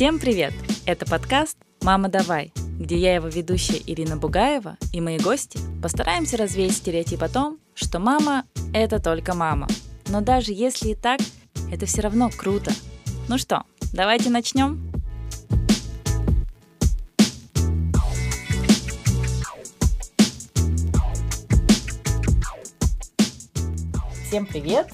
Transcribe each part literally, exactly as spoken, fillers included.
Всем привет! Это подкаст «Мама, давай», где я, его ведущая Ирина Бугаева, и мои гости постараемся развеять стереотип о том, что мама – это только мама. Но даже если и так, это все равно круто. Ну что, давайте начнем? Всем привет!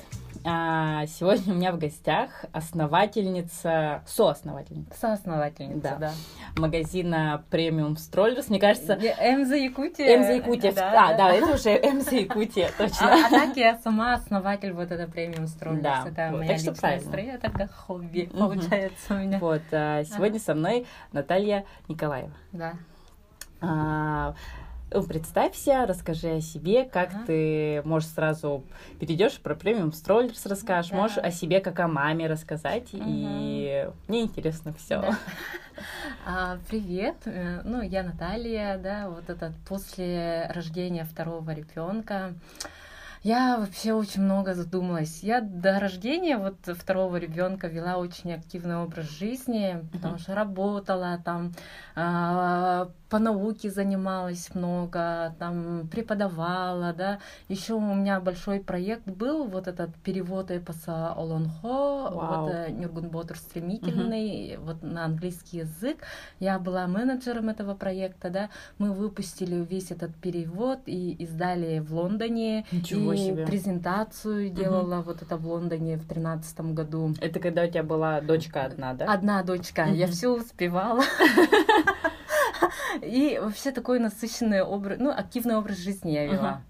Сегодня у меня в гостях основательница, соосновательница. Соосновательница, да. да. магазина Premium Strollers, мне кажется... Эмза Якутия. Эмза Якутия. Да, да, да, да, это уже Эмза Якутия, точно. А, а так я сама основатель вот этого Premium Strollers. Да. Это вот, моя так, личная строя, тогда хобби угу. получается у меня. Вот, а, сегодня ага. со мной Наталья Николаева. Да. А, Представься, расскажи о себе, как ага. ты, может, сразу перейдешь про Premium Strollers, расскажешь, да. можешь о себе, как о маме рассказать, угу. и мне интересно все. Да. А, привет, ну, я Наталья, да, вот этот после рождения второго ребенка. Я вообще очень много задумалась. Я до рождения вот второго ребенка вела очень активный образ жизни, потому mm-hmm. что работала там, э, по науке занималась много, там преподавала, да. Еще у меня большой проект был, вот этот перевод эпоса Олонхо, wow. вот Нюргун Боотур Стремительный, mm-hmm. вот на английский язык. Я была менеджером этого проекта, да. Мы выпустили весь этот перевод и издали в Лондоне. Ничего. Себе. Презентацию делала угу. вот это в Лондоне в тринадцатом году. Это когда у тебя была дочка одна, да? Одна дочка. Угу. Я все успевала. И вообще такой насыщенный образ, ну, активный образ жизни я вела.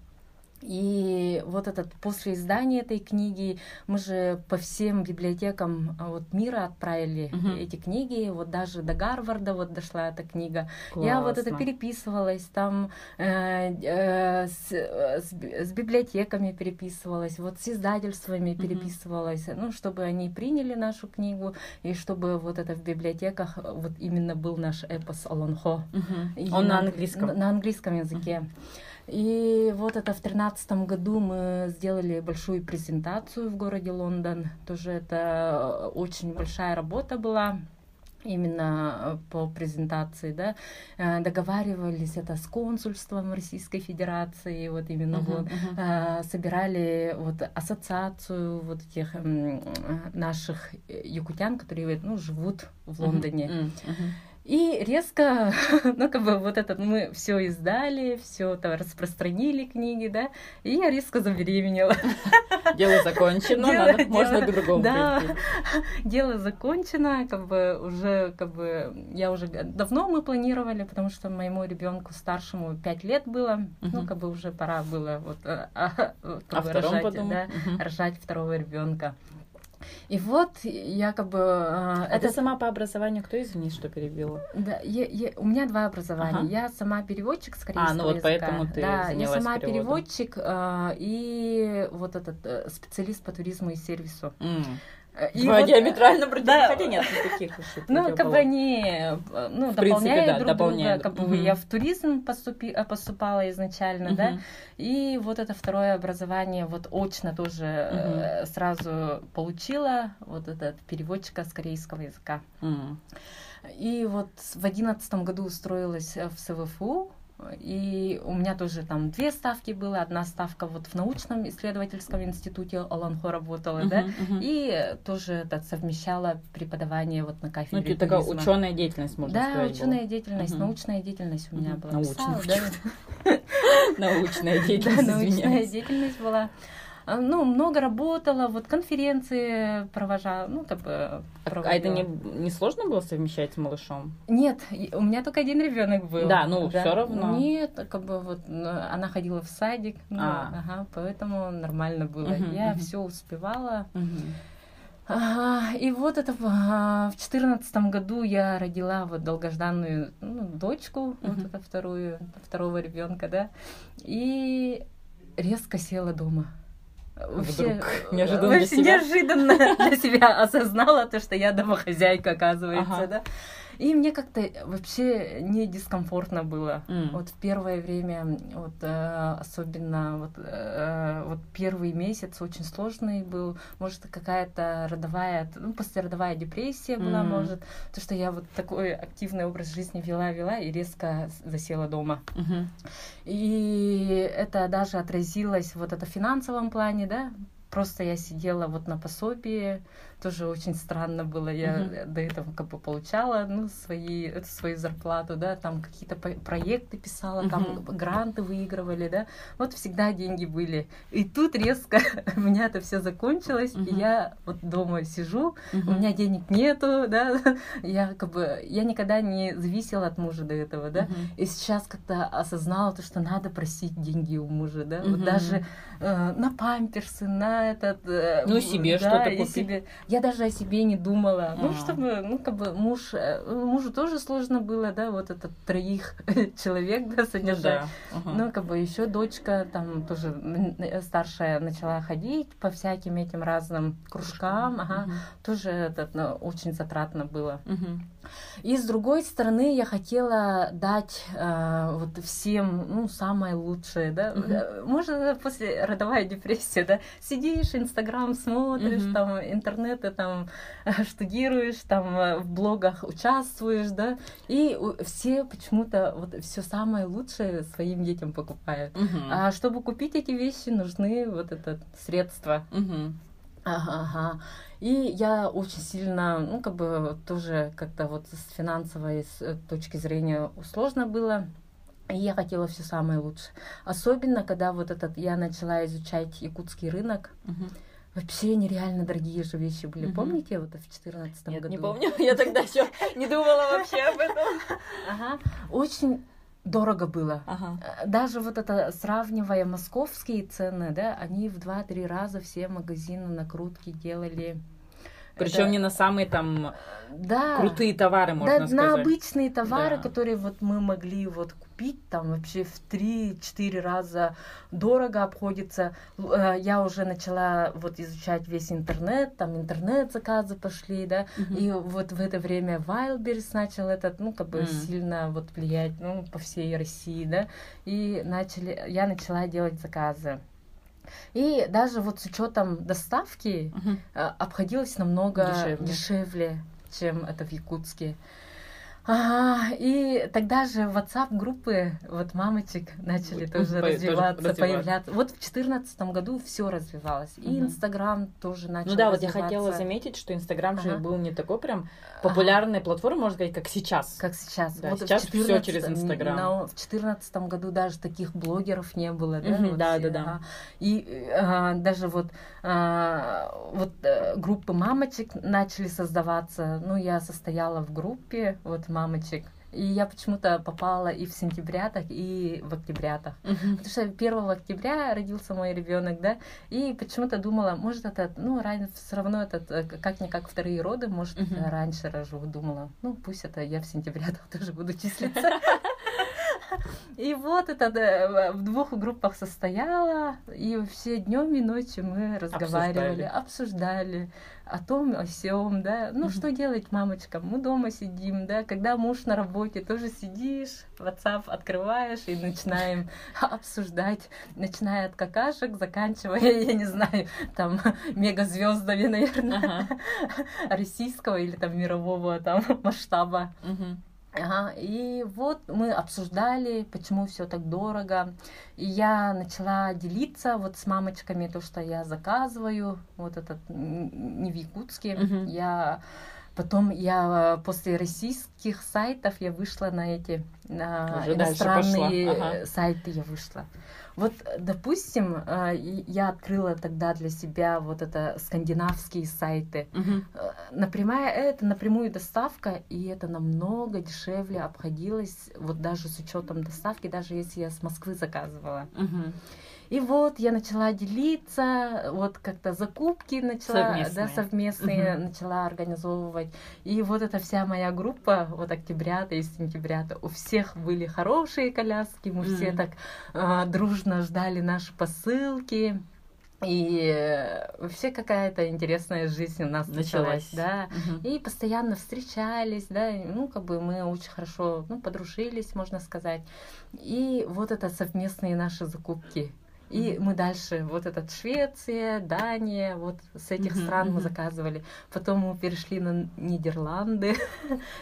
И вот этот, после издания этой книги мы же по всем библиотекам вот, мира отправили uh-huh. эти книги, вот даже до Гарварда вот дошла эта книга. Классно. Я вот это переписывалась там, э, э, с, с, с библиотеками переписывалась, вот с издательствами uh-huh. переписывалась, ну, чтобы они приняли нашу книгу, и чтобы вот это в библиотеках вот именно был наш эпос Олонхо. Uh-huh. Он на английском? На, на английском языке. Uh-huh. И вот это в тринадцатом году мы сделали большую презентацию в городе Лондон. Тоже это очень большая работа была. Именно по презентации, да, договаривались это с консульством Российской Федерации, вот именно uh-huh, вот, uh-huh. собирали вот ассоциацию вот тех наших якутян, которые, ну, живут в Лондоне. Uh-huh, uh-huh. И резко, ну, как бы вот этот, мы все издали, все там распространили книги, да, и я резко забеременела. Дело закончено, дело, надо, дело, можно к другому. Да, прийти. Дело закончено, как бы уже, как бы, я уже давно мы планировали, потому что моему ребенку старшему пять лет было, угу. ну, как бы уже пора было вот, а, а, а бы, рожать, да, угу. рожать второго ребенка. И вот якобы... А это ты сама по образованию кто, извини, что перебила? Да, я, я, у меня два образования. Ага. Я сама переводчик с корейского языка. А, ну вот языка. Поэтому ты да, занялась я сама переводом. Переводчик э, и вот этот э, специалист по туризму и сервису. Mm. И два вот, диаметрально противоположных, хотя нет никаких ушей. Ну, как бы они ну, дополняют да, друг дополняют. друга. Как угу. бы я в туризм поступи, поступала изначально, угу. да, и вот это второе образование вот очно тоже угу. сразу получила, вот этот переводчика с корейского языка. Угу. И вот в одиннадцатом году устроилась в СВФУ, и у меня тоже там две ставки было. Одна ставка вот в научном исследовательском институте Олонхо работала, uh-huh, да, uh-huh. и тоже так, совмещала преподавание вот на кафедре. Ну, это такая ученая деятельность, можно да, сказать. Да, ученая была. Деятельность, uh-huh. научная деятельность у меня uh-huh. была. Научная деятельность. Научная деятельность, научная деятельность была. Ну, много работала, вот конференции провожала, ну, как бы... А, а это не, не сложно было совмещать с малышом? Нет, у меня только один ребенок был. Да, ну, да. все равно. Нет, как бы вот она ходила в садик, ну, ага, поэтому нормально было. Угу, Я угу. все успевала. Угу. А, и вот это в две тысячи четырнадцатом году я родила вот долгожданную ну, дочку, угу. вот это вторую, второго ребенка, да, и резко села дома. Вообще, вдруг неожиданно, вообще для себя. неожиданно для себя осознала то, что я домохозяйка, оказывается, ага. да. И мне как-то вообще не дискомфортно было. Mm. Вот в первое время, вот, э, особенно вот, э, вот первый месяц очень сложный был. Может, какая-то родовая, ну, послеродовая депрессия была, mm. может. То, что я вот такой активный образ жизни вела-вела и резко засела дома. Mm-hmm. И это даже отразилось вот это в финансовом плане, да. Просто я сидела вот на пособии, тоже очень странно было, я mm-hmm. до этого как бы получала, ну, свои, эту свою зарплату, да, там какие-то проекты писала, mm-hmm. там гранты выигрывали, да, вот всегда деньги были. И тут резко у меня это все закончилось, mm-hmm. и я вот дома сижу, mm-hmm. у меня денег нету, да, я как бы, я никогда не зависела от мужа до этого, да, mm-hmm. и сейчас как-то осознала то, что надо просить деньги у мужа, да, mm-hmm. вот даже э, на памперсы, на этот, ну, себе, да, что-то купить. Себе. Я даже о себе не думала. А-а-а. Ну, чтобы, ну, как бы муж, мужу тоже сложно было, да, вот этот троих человек, да, содержать. Ну, да. Ну, как бы еще дочка там тоже старшая начала ходить по всяким этим разным кружкам. Ага. Угу. Тоже этот, ну, очень затратно было. Угу. И с другой стороны, я хотела дать э, вот всем, ну, самое лучшее, да. Угу. Может, после родовая депрессия, да, сидишь, Инстаграм смотришь, mm-hmm. там, интернеты там штудируешь, там, в блогах участвуешь, да, и все почему-то вот все самое лучшее своим детям покупают. Mm-hmm. А чтобы купить эти вещи, нужны вот это средства. Mm-hmm. Ага, ага. И я очень сильно, ну, как бы тоже как-то вот с финансовой с точки зрения сложно было. И я хотела все самое лучшее. Особенно, когда вот этот, я начала изучать якутский рынок. Uh-huh. Вообще нереально дорогие же вещи были. Uh-huh. Помните, вот в две тысячи четырнадцатом году? Нет, не помню. Я тогда еще не думала вообще об этом. Ага. Очень дорого было. Ага. Даже вот это, сравнивая московские цены, да, они в два-три раза все магазины накрутки делали. Причем это... не на самые там, да, крутые товары, можно, да, сказать. На обычные товары, да, которые вот мы могли вот купить, там вообще в три-четыре раза дорого обходится. Я уже начала вот изучать весь интернет, там интернет-заказы пошли, да, mm-hmm. и вот в это время Wildberries начал этот, ну, как бы mm-hmm. сильно вот влиять, ну, по всей России, да, и начали, я начала делать заказы. И даже вот с учетом доставки uh-huh. обходилось намного дешевле. дешевле, чем это в Якутске. А, и тогда же WhatsApp-группы вот мамочек начали вот, тоже, по- развиваться, тоже развиваться, появляться. Вот в две тысячи четырнадцатом году все развивалось. Uh-huh. И Instagram тоже начал развиваться. Ну да, развиваться. Вот я хотела заметить, что Instagram uh-huh. же был не такой прям популярной uh-huh. платформой, можно сказать, как сейчас. Как сейчас. Да, вот сейчас все через Instagram. Но в две тысячи четырнадцатом году даже таких блогеров не было. Да, uh-huh. да, да, да. И а, даже вот, а, вот группы мамочек начали создаваться. Ну, я состояла в группе, вот, мамочек. И я почему-то попала и в сентябрятах, и в октябрятах. Uh-huh. Потому что первого октября родился мой ребенок, да, и почему-то думала, может, это, ну, ран... все равно это как-никак вторые роды, может, uh-huh. раньше рожу. Думала, ну, пусть это я в сентябрятах тоже буду числиться. И вот это в двух группах состояла, и все днем и ночью мы разговаривали, обсуждали, обсуждали о том, о сём, да, ну, mm-hmm. что делать мамочкам, мы дома сидим, да, когда муж на работе, тоже сидишь, WhatsApp открываешь и начинаем обсуждать, начиная от какашек, заканчивая, я не знаю, там, мегазвездами, наверное, uh-huh. российского или там мирового там масштаба. Uh-huh. Ага, и вот мы обсуждали, почему все так дорого. И я начала делиться вот с мамочками то, что я заказываю, вот этот не в Якутске. Uh-huh. Я потом я после российских сайтов я вышла на эти на иностранные ага. сайты я вышла. Вот, допустим, я открыла тогда для себя вот это скандинавские сайты. Uh-huh. Напрямая это, напрямую доставка, и это намного дешевле обходилось, вот даже с учетом доставки, даже если я с Москвы заказывала. Uh-huh. И вот я начала делиться, вот как-то закупки начала, совместные, да, совместные uh-huh. начала организовывать. И вот эта вся моя группа, вот октябрята и сентябрята, у всех были хорошие коляски, мы uh-huh. все так а, дружно ждали наши посылки. И вообще какая-то интересная жизнь у нас началась, началась да, угу. И постоянно встречались, да, ну, как бы мы очень хорошо, ну, подружились, можно сказать, и вот это совместные наши закупки, и угу. мы дальше, вот этот Швеция, Дания, вот с этих угу, стран угу. мы заказывали, потом мы перешли на Нидерланды,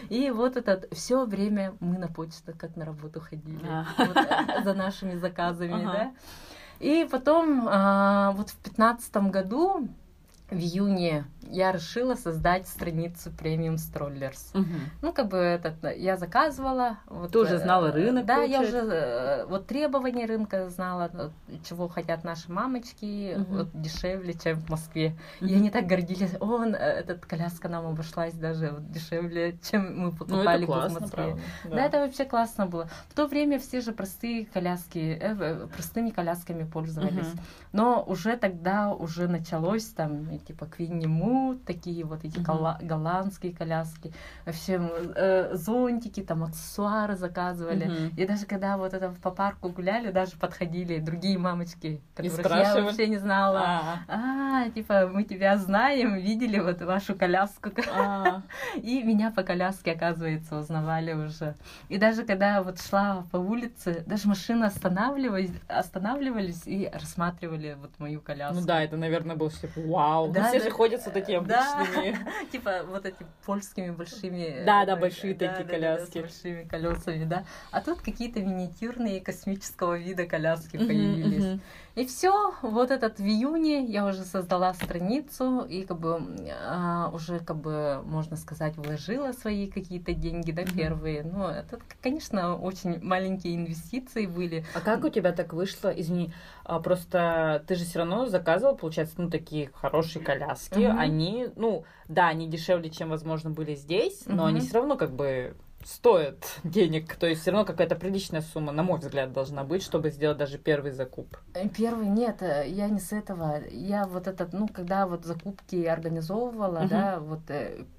и вот это все время мы на почту, как на работу ходили, а. вот, за нашими заказами, ага. да. И потом, а, вот в пятнадцатом году, в июне, я решила создать страницу Premium Strollers. Угу. Ну, как бы, этот, я заказывала. Вот, ты уже знала рынок? Да, получается. Я уже вот требования рынка знала, чего хотят наши мамочки, угу. вот, дешевле, чем в Москве. Угу. И они так гордились, о, этот коляска нам обошлась даже вот, дешевле, чем мы покупали ну, классно, в Москве. Правда, да. да, это вообще классно было. В то время все же простые коляски, э, простыми колясками пользовались. Угу. Но уже тогда уже началось там, типа, Quinny Moodd, такие вот эти uh-huh. голландские коляски, вообще э, зонтики, там аксессуары заказывали. Uh-huh. И даже когда вот это по парку гуляли, даже подходили другие мамочки, которых я вообще не знала. А-а-а. А, типа, мы тебя знаем, видели вот вашу коляску. И меня по коляске, оказывается, узнавали уже. И даже когда вот шла по улице, даже машины останавливались, останавливались и рассматривали вот мою коляску. Ну да, это, наверное, был все вау. Да, ну, все да, же ходят с такими обычными. Да. Типа вот эти польскими большими... Да-да, большие да, такие да, коляски. Да, да, с большими колесами, да. А тут какие-то миниатюрные космического вида коляски uh-huh, появились. Uh-huh. И все, вот этот в июне я уже создала страницу и как бы а, уже, как бы, можно сказать, вложила свои какие-то деньги, да, uh-huh. первые. Ну, это, конечно, очень маленькие инвестиции были. А как у тебя так вышло? Извини, просто ты же все равно заказывала, получается, ну, такие хорошие коляски. Uh-huh. Они, ну, да, они дешевле, чем, возможно, были здесь, но mm-hmm. они все равно как бы стоят денег. То есть все равно какая-то приличная сумма, на мой взгляд, должна быть, чтобы сделать даже первый закуп. Первый нет, я не с этого. Я вот этот, ну, когда вот закупки организовывала, uh-huh. да, вот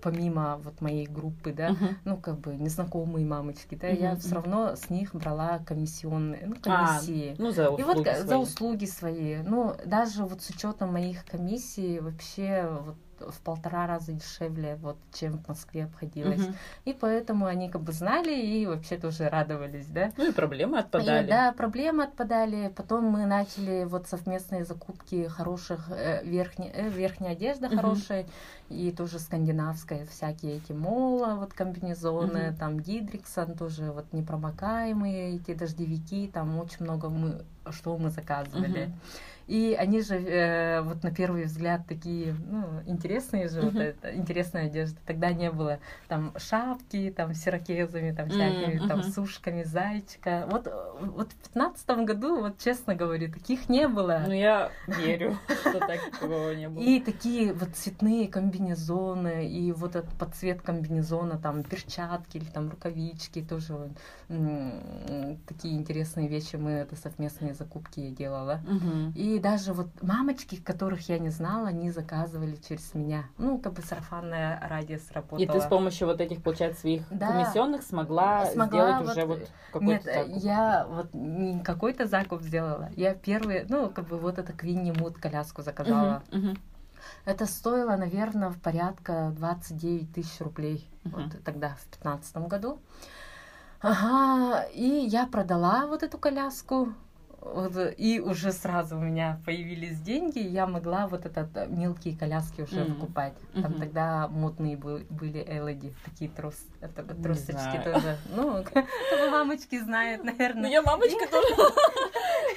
помимо вот моей группы, да, uh-huh. ну, как бы незнакомые мамочки, да, uh-huh. я все равно с них брала комиссионные, ну, комиссии. А, ну, за услуги. И вот свои. За услуги свои. Ну, даже вот с учетом моих комиссий вообще вот в полтора раза дешевле, вот, чем в Москве обходилось. Uh-huh. И поэтому они как бы знали и вообще тоже радовались, да. Ну и проблемы отпадали. И, да, проблемы отпадали. Потом мы начали вот совместные закупки хороших, э, верхней, э, верхней одежды uh-huh. хорошей, и тоже скандинавской, всякие эти мола, вот комбинезоны, uh-huh. там Гидриксен, тоже вот непромокаемые, эти дождевики, там очень много мы, что мы заказывали. Uh-huh. И они же э, вот на первый взгляд такие, ну, интересные же, uh-huh. вот это, интересная одежда. Тогда не было там шапки, там с ирокезами, там всякими, uh-huh. там сушками, зайчика. Вот, вот в пятнадцатом году, вот честно говорю, таких не было. Ну, я верю, что такого не было. И такие вот цветные комбинезоны, и вот этот подцвет комбинезона, там перчатки или там рукавички, тоже такие интересные вещи. Мы это совместные закупки я делала. И И даже вот мамочки, которых я не знала, они заказывали через меня. Ну, как бы сарафанное радио сработало. И ты с помощью вот этих, получается, своих да. комиссионных смогла, смогла сделать вот уже вот какой-то нет, закуп? Я вот не какой-то закуп сделала. Я первый, ну, как бы вот это Quinny Moodd коляску заказала. Uh-huh, uh-huh. Это стоило, наверное, в порядка двадцать девять тысяч рублей uh-huh. вот тогда, в пятнадцатом году. Ага, и я продала вот эту коляску. Вот, и уже сразу у меня появились деньги, я могла вот этот мелкие коляски уже mm-hmm. покупать. Там mm-hmm. тогда модные были, были элоди, такие трос, это, тросочки тоже. Ну, мамочки знают, наверное. Ну, я мамочка тоже.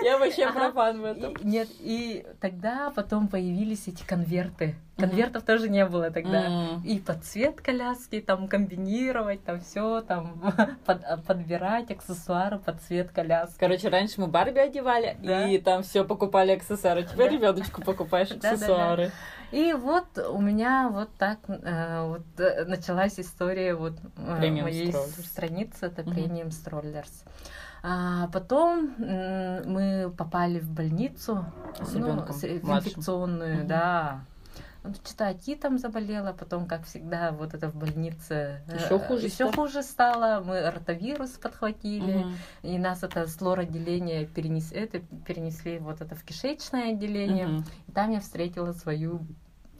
Я вообще профан в этом. Нет, и тогда потом появились эти конверты. Конвертов mm-hmm. тоже не было тогда. Mm-hmm. И под цвет коляски, там комбинировать, там все, там под, подбирать аксессуары под цвет коляски. Короче, раньше мы Барби одевали, да? И там все покупали аксессуары. Теперь да. ребеночку покупаешь аксессуары. Да, да, да. И вот у меня вот так э, вот началась история вот э, моей Strollers. Страницы. Это Premium mm-hmm. Strollers. А потом э, мы попали в больницу. С ну, ребенком. С, в инфекционную, mm-hmm. да. читатитом заболела, потом, как всегда, вот это в больнице еще хуже, еще стало. хуже стало, мы ротавирус подхватили, угу. и нас это с лор-отделения перенес, это, перенесли вот это в кишечное отделение, угу. и там я встретила свою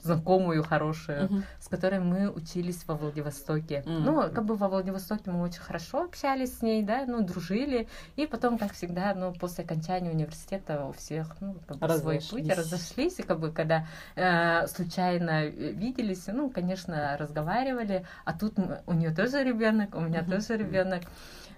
знакомую, хорошую, угу. с которой мы учились во Владивостоке. Угу. Ну, как бы во Владивостоке мы очень хорошо общались с ней, да, ну, дружили. И потом, как всегда, ну, после окончания университета у всех, ну, как бы свой путь, разошлись. И, как бы, когда э, случайно виделись, ну, конечно, разговаривали. А тут мы, у нее тоже ребенок, у меня угу. тоже ребенок.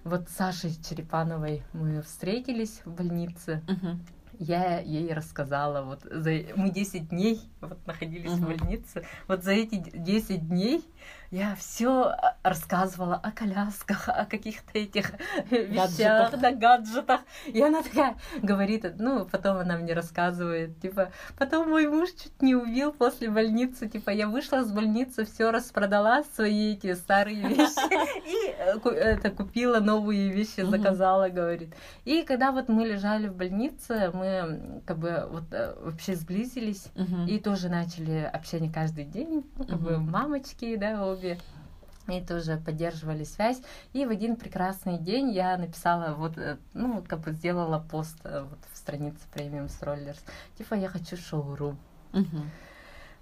Вот с Сашей Черепановой мы встретились в больнице. Угу. Я ей рассказала, вот за... мы десять дней вот, находились uh-huh. в больнице, вот за эти десять дней я все рассказывала о колясках, о каких-то этих вещах, гаджетах. Да, гаджетах. И она такая говорит, ну, потом она мне рассказывает, типа, потом мой муж чуть не убил после больницы, типа, я вышла с больницы, все распродала свои эти старые вещи, и это купила новые вещи, заказала, говорит. И когда вот мы лежали в больнице, мы как бы вот вообще сблизились, и тоже начали общение каждый день, как бы мамочки, да, обе. И тоже поддерживали связь. И в один прекрасный день я написала, вот, ну, как бы сделала пост вот, в странице Premium Strollers. Типа, я хочу шоурум. Uh-huh.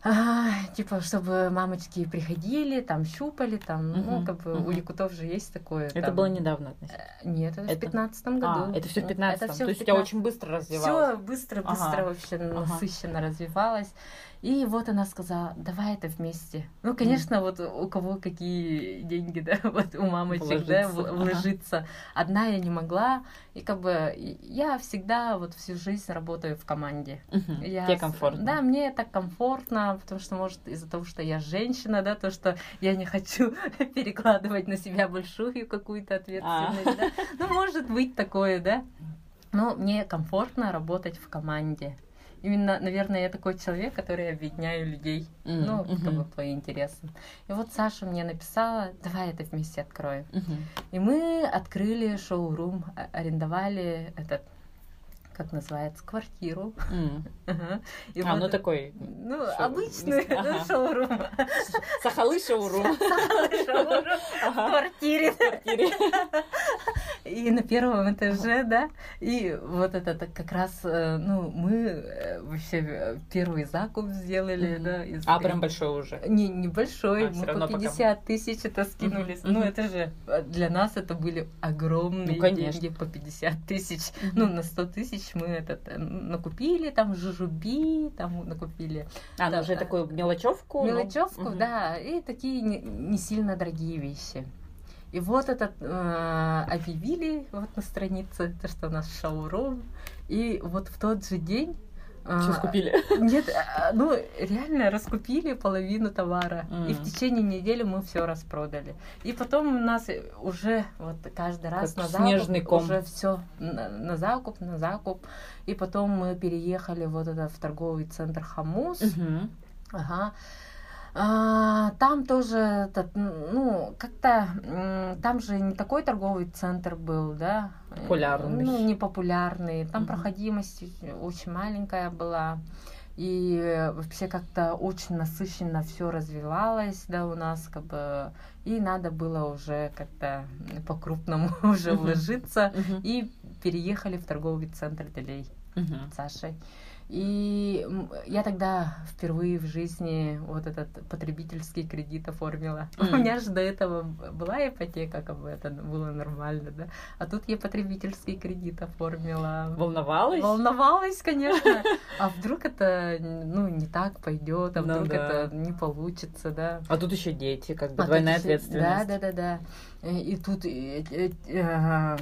А, типа, чтобы мамочки приходили, там, щупали, там, uh-huh. ну, как бы uh-huh. у якутов же есть такое. Это там... было недавно относительно? Нет, это, это в пятнадцатом году. А, это все в пятнадцатом? То есть у тебя очень быстро развивалось? Все быстро-быстро ага. вообще ага. насыщенно развивалось. И вот она сказала, давай это вместе. Ну, конечно, mm. вот у кого какие деньги, да, вот у мамочек, да, вложиться. Ага. Одна я не могла. И как бы я всегда вот всю жизнь работаю в команде. Uh-huh. Я, тебе комфортно. Да, мне так комфортно, потому что, может, из-за того, что я женщина, да, то, что я не хочу перекладывать на себя большую какую-то ответственность, да. Ну, может быть такое, да. Но мне комфортно работать в команде. Именно, наверное, я такой человек, который объединяю людей, mm-hmm. ну, mm-hmm. как бы по интересам. И вот Саша мне написала, давай это вместе откроем. Mm-hmm. И мы открыли шоурум, арендовали этот, как называется, квартиру. Mm. Ага. И а, вот, ну такой... Ну, шоу... обычный ага. шоурум. Сахалы шоурум. Сахалы шоурум ага. в квартире. В квартире. И на первом этаже, ага. да. И вот это как раз, ну, мы вообще первый закуп сделали. Mm-hmm. да, из... А прям большой уже? Не, небольшой. А, мы по пятьдесят тысяч это скинулись. Mm-hmm. Ну, это же для нас это были огромные ну, деньги по пятьдесят тысяч. Mm-hmm. Ну, на сто тысяч мы этот накупили, там JuJuBe, там накупили. А, там, ну, уже такую мелочевку. Мелочевку, ну, да, угу. и такие не, не сильно дорогие вещи. И вот этот э, объявили вот на странице, то, что у нас шоурум. И вот в тот же день... Все скупили? А, нет, а, ну реально раскупили половину товара. Mm. И в течение недели мы все распродали. И потом у нас уже вот каждый раз как на закуп ком. уже все на, на закуп, на закуп. И потом мы переехали вот это в торговый центр Хомус. Mm-hmm. Ага. А, там тоже, ну, как-то, там же не такой торговый центр был, да? Популярный. Ну, не популярный. Там mm-hmm. проходимость очень маленькая была. И вообще как-то очень насыщенно все развивалось, да, у нас как бы... И надо было уже как-то по-крупному уже вложиться. Mm-hmm. И переехали в торговый центр Талей mm-hmm. с Сашей. И я тогда впервые в жизни вот этот потребительский кредит оформила. Mm. У меня же до этого была ипотека, как бы это было нормально, да. А тут я потребительский кредит оформила. Волновалась? Волновалась, конечно. А вдруг это, ну, не так пойдет, а вдруг это не получится, да. А тут еще дети, как бы двойная ответственность. Да, да, да, да. И тут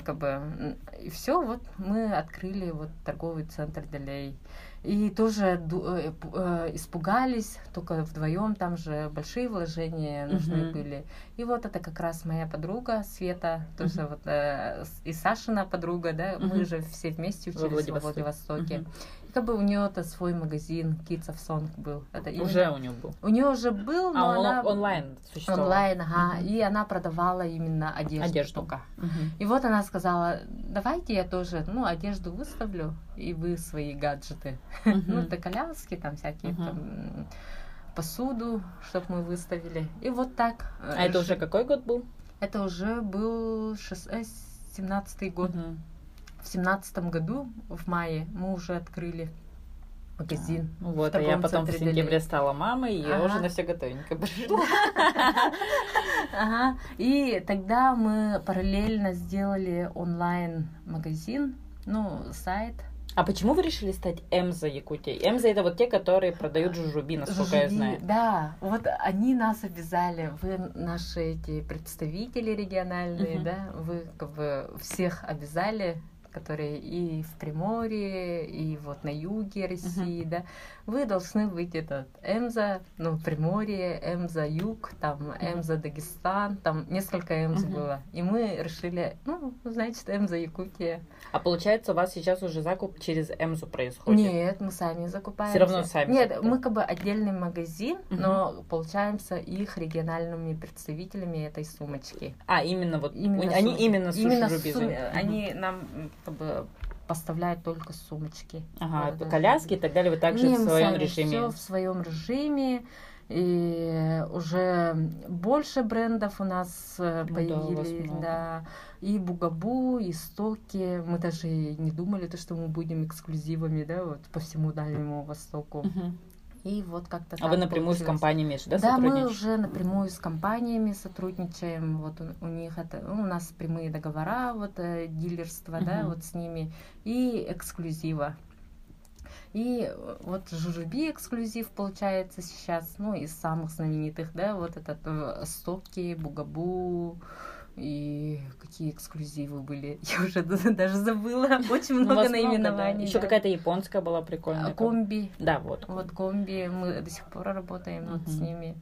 как бы и все, вот мы открыли вот торговый центр Далей. И тоже испугались, только вдвоем, там же большие вложения нужны uh-huh. были. И вот это как раз моя подруга Света, тоже uh-huh. вот э, и Сашина подруга, да, uh-huh. мы же все вместе учились во Владивостоке. Во Владивостоке. Uh-huh. И как бы у нее-то свой магазин Kids of Song был. Это уже именно... у нее был. У нее уже был, но а, он, она онлайн существовала. Онлайн, ага. Uh-huh. И она продавала именно одежду. Одежду. Uh-huh. И вот она сказала, давайте я тоже, ну, одежду выставлю и вы свои гаджеты. Uh-huh. Ну, это коляски, там всякие uh-huh. там, посуду, чтобы мы выставили. И вот так. А Ш... это уже какой год был? Это уже был семнадцатый год. Угу. В семнадцатом году, в мае, мы уже открыли магазин. А, вот, а я потом в сентябре стала мамой, и ага. я уже на все готовенько пришла. Ага. И тогда мы параллельно сделали онлайн-магазин, ну, сайт. А почему вы решили стать Эмза Якутия? Эмза — это вот те, которые продают JuJuBe, насколько JuJuBe, я знаю. Да, вот они нас обязали. Вы наши эти представители региональные, uh-huh. да, вы как бы всех обязали, которые и в Приморье, и вот на юге России, uh-huh. да. Вы должны быть этот Эмза, ну, Приморье, Эмза Юг, там Эмза Дагестан, там несколько Эмз uh-huh. было. И мы решили, ну, значит, Эмза Якутия. А получается, у вас сейчас уже закуп через Эмзу происходит? Нет, мы сами закупаемся. Все равно сами. Нет, закупаем. Мы как бы отдельный магазин, uh-huh. но получаемся их региональными представителями этой сумочки. А, именно вот, именно они сумочки. Именно с JuJuBe сум... uh-huh. Они нам... как бы поставляют только сумочки. Ага, вот, коляски да. и так далее, вы также не, в своем режиме. Все в своем режиме. И уже больше брендов у нас ну, появились, да, да. И Bugaboo, и Стоки. Мы даже не думали, то, что мы будем эксклюзивами, да, вот по всему Дальнему Востоку. Угу. И вот как-то. А вы напрямую получилось. С компаниями, да, да, сотрудничаете? Да, мы уже напрямую с компаниями сотрудничаем. Вот у, у них это, у нас прямые договора, вот дилерство, uh-huh. да, вот с ними и эксклюзива. И вот JuJuBe эксклюзив получается сейчас, ну из самых знаменитых, да, вот этот Стоки, Bugaboo. И какие эксклюзивы были, я уже даже забыла, очень много ну, наименований. Да. Еще да. какая-то японская была прикольная. Комби. Да, вот. Вот Комби, мы до сих пор работаем uh-huh. с ними.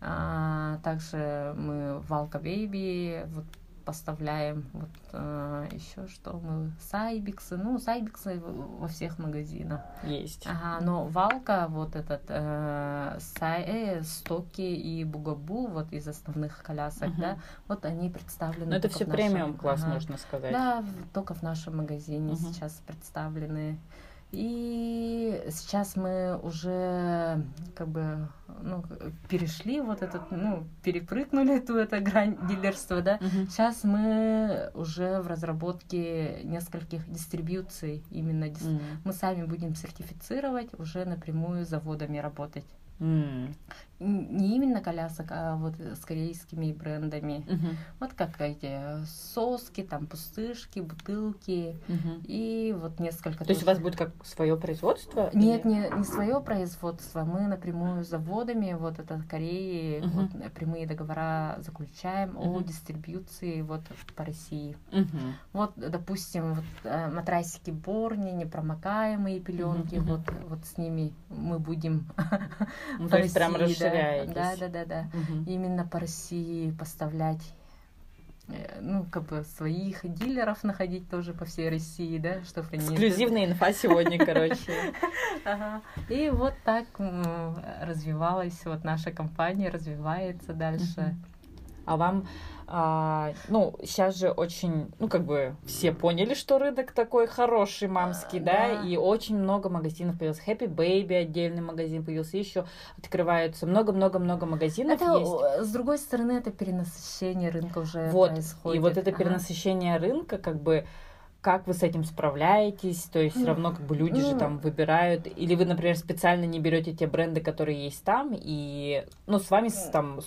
А, также мы Wauka Baby вот, поставляем. Вот а, еще что мы сайбиксы, ну сайбиксы во всех магазинах. Есть. Ага, но Wauka, вот этот э, сай, э, Стоки и Bugaboo, вот из основных колясок, угу. да, вот они представлены. Но это все премиум класс, ага, можно сказать. Да, только в нашем магазине угу. сейчас представлены. И сейчас мы уже как бы ну, перешли вот этот, ну, перепрыгнули эту эту грань дилерства, да. Uh-huh. Сейчас мы уже в разработке нескольких дистрибьюций именно. Дис... Uh-huh. Мы сами будем сертифицировать, уже напрямую с заводами работать. Mm. Не именно колясок, а вот с корейскими брендами. Uh-huh. Вот как эти соски, там пустышки, бутылки uh-huh. и вот несколько. То тоже. Есть у вас будет как свое производство? Нет, или... не, не свое производство. Мы напрямую с заводами, вот это Кореи, uh-huh. вот, прямые договора заключаем uh-huh. о дистрибьюции вот по России. Uh-huh. Вот, допустим, вот, матрасики Борни, непромокаемые пеленки, uh-huh. вот, вот с ними мы будем... Ну, то есть прям расширяетесь. Да, да, да, да. Угу. Именно по России поставлять, ну, как бы своих дилеров находить тоже по всей России, да, чтобы они... Эксклюзивная инфа сегодня, короче. И вот так развивалась, вот наша компания развивается дальше. А вам, а, ну, сейчас же очень, ну, как бы все поняли, что рынок такой хороший, мамский, а, да? да, и очень много магазинов появилось. Happy Baby отдельный магазин появился, еще открываются много-много-много магазинов это, есть. С другой стороны, это перенасыщение рынка уже вот, происходит. И вот это ага. перенасыщение рынка, как бы, как вы с этим справляетесь? То есть все равно как бы люди же там выбирают. Или вы, например, специально не берете те бренды, которые есть там, и, ну, с вами там...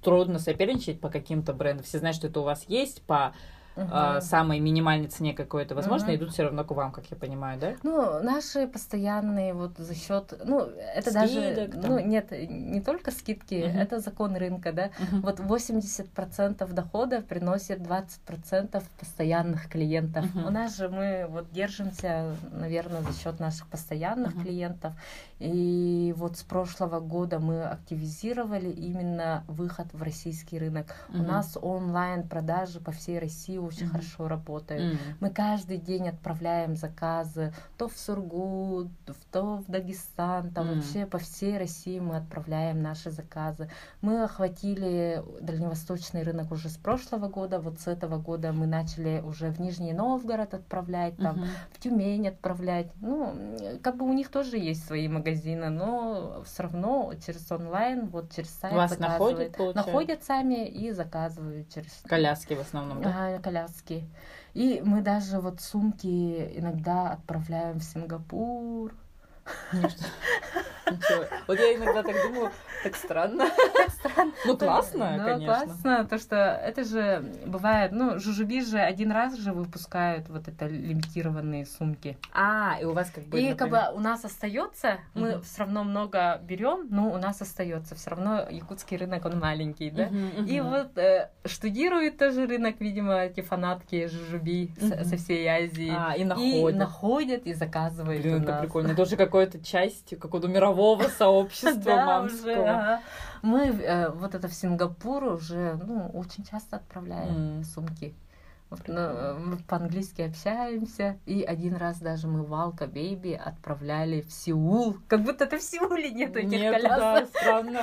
трудно соперничать по каким-то брендам. Все знают, что это у вас есть по uh-huh. э, самой минимальной цене какой-то. Возможно, uh-huh. идут все равно к вам, как я понимаю, да? Ну, наши постоянные вот за счет... Ну, это скидок, даже... Там. Ну, нет, не только скидки, uh-huh. это закон рынка, да? Uh-huh. Вот восемьдесят процентов дохода приносит двадцать процентов постоянных клиентов. Uh-huh. У нас же мы вот держимся, наверное, за счет наших постоянных uh-huh. клиентов. И вот с прошлого года мы активизировали именно выход в российский рынок. Uh-huh. У нас онлайн-продажи по всей России Россию очень mm-hmm. хорошо работают. Mm-hmm. Мы каждый день отправляем заказы то в Сургут, то в Дагестан, там mm-hmm. вообще по всей России мы отправляем наши заказы. Мы охватили дальневосточный рынок уже с прошлого года, вот с этого года мы начали уже в Нижний Новгород отправлять, там, mm-hmm. в Тюмень отправлять. Ну, как бы у них тоже есть свои магазины, но все равно через онлайн, вот через сайт вас заказывают. Находят, находят сами и заказывают через... Коляски в основном, да? А, коляски. И мы даже вот сумки иногда отправляем в Сингапур. Ничего. Вот я иногда так думаю, так странно. Так странно. Ну, классно, да, конечно. Классно, то что это же бывает, ну, JuJuBe же один раз же выпускают вот это лимитированные сумки. А, и у вас как бы... И например... как бы у нас остается, мы угу. все равно много берем, но у нас остается, все равно якутский рынок, он маленький, да? Угу, угу. И вот э, штудирует тоже рынок, видимо, эти фанатки JuJuBe угу. со всей Азии. А, и находят. И находят, и заказывают. Блин, это прикольно. Тоже какой-то частью какого-то мирового сообщества да, мамского. Уже, ага. Мы э, вот это в Сингапур уже ну, очень часто отправляем mm. сумки. Вот, ну, мы по-английски общаемся. И один раз даже мы Wauka Baby отправляли в Сеул. Как будто это в Сеуле нету этих нет этих колясок. Да, странно.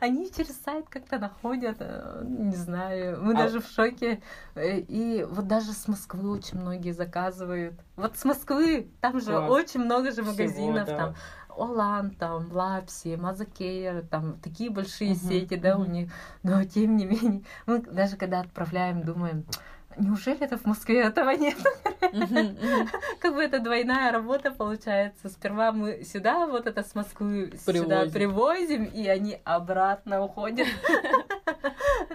Они через сайт как-то находят. Не знаю. Мы а... даже в шоке. И вот даже с Москвы очень многие заказывают. Вот с Москвы. Там же да. очень много же магазинов. Всего, да. Там Олан, там, Лапси, Мазакейр, там, такие большие uh-huh, сети, да, uh-huh. у них. Но, тем не менее, мы даже когда отправляем, думаем... Неужели это в Москве этого нет? Mm-hmm, mm-hmm. Как бы это двойная работа получается. Сперва мы сюда, вот это с Москвы привозим. Сюда привозим, и они обратно уходят.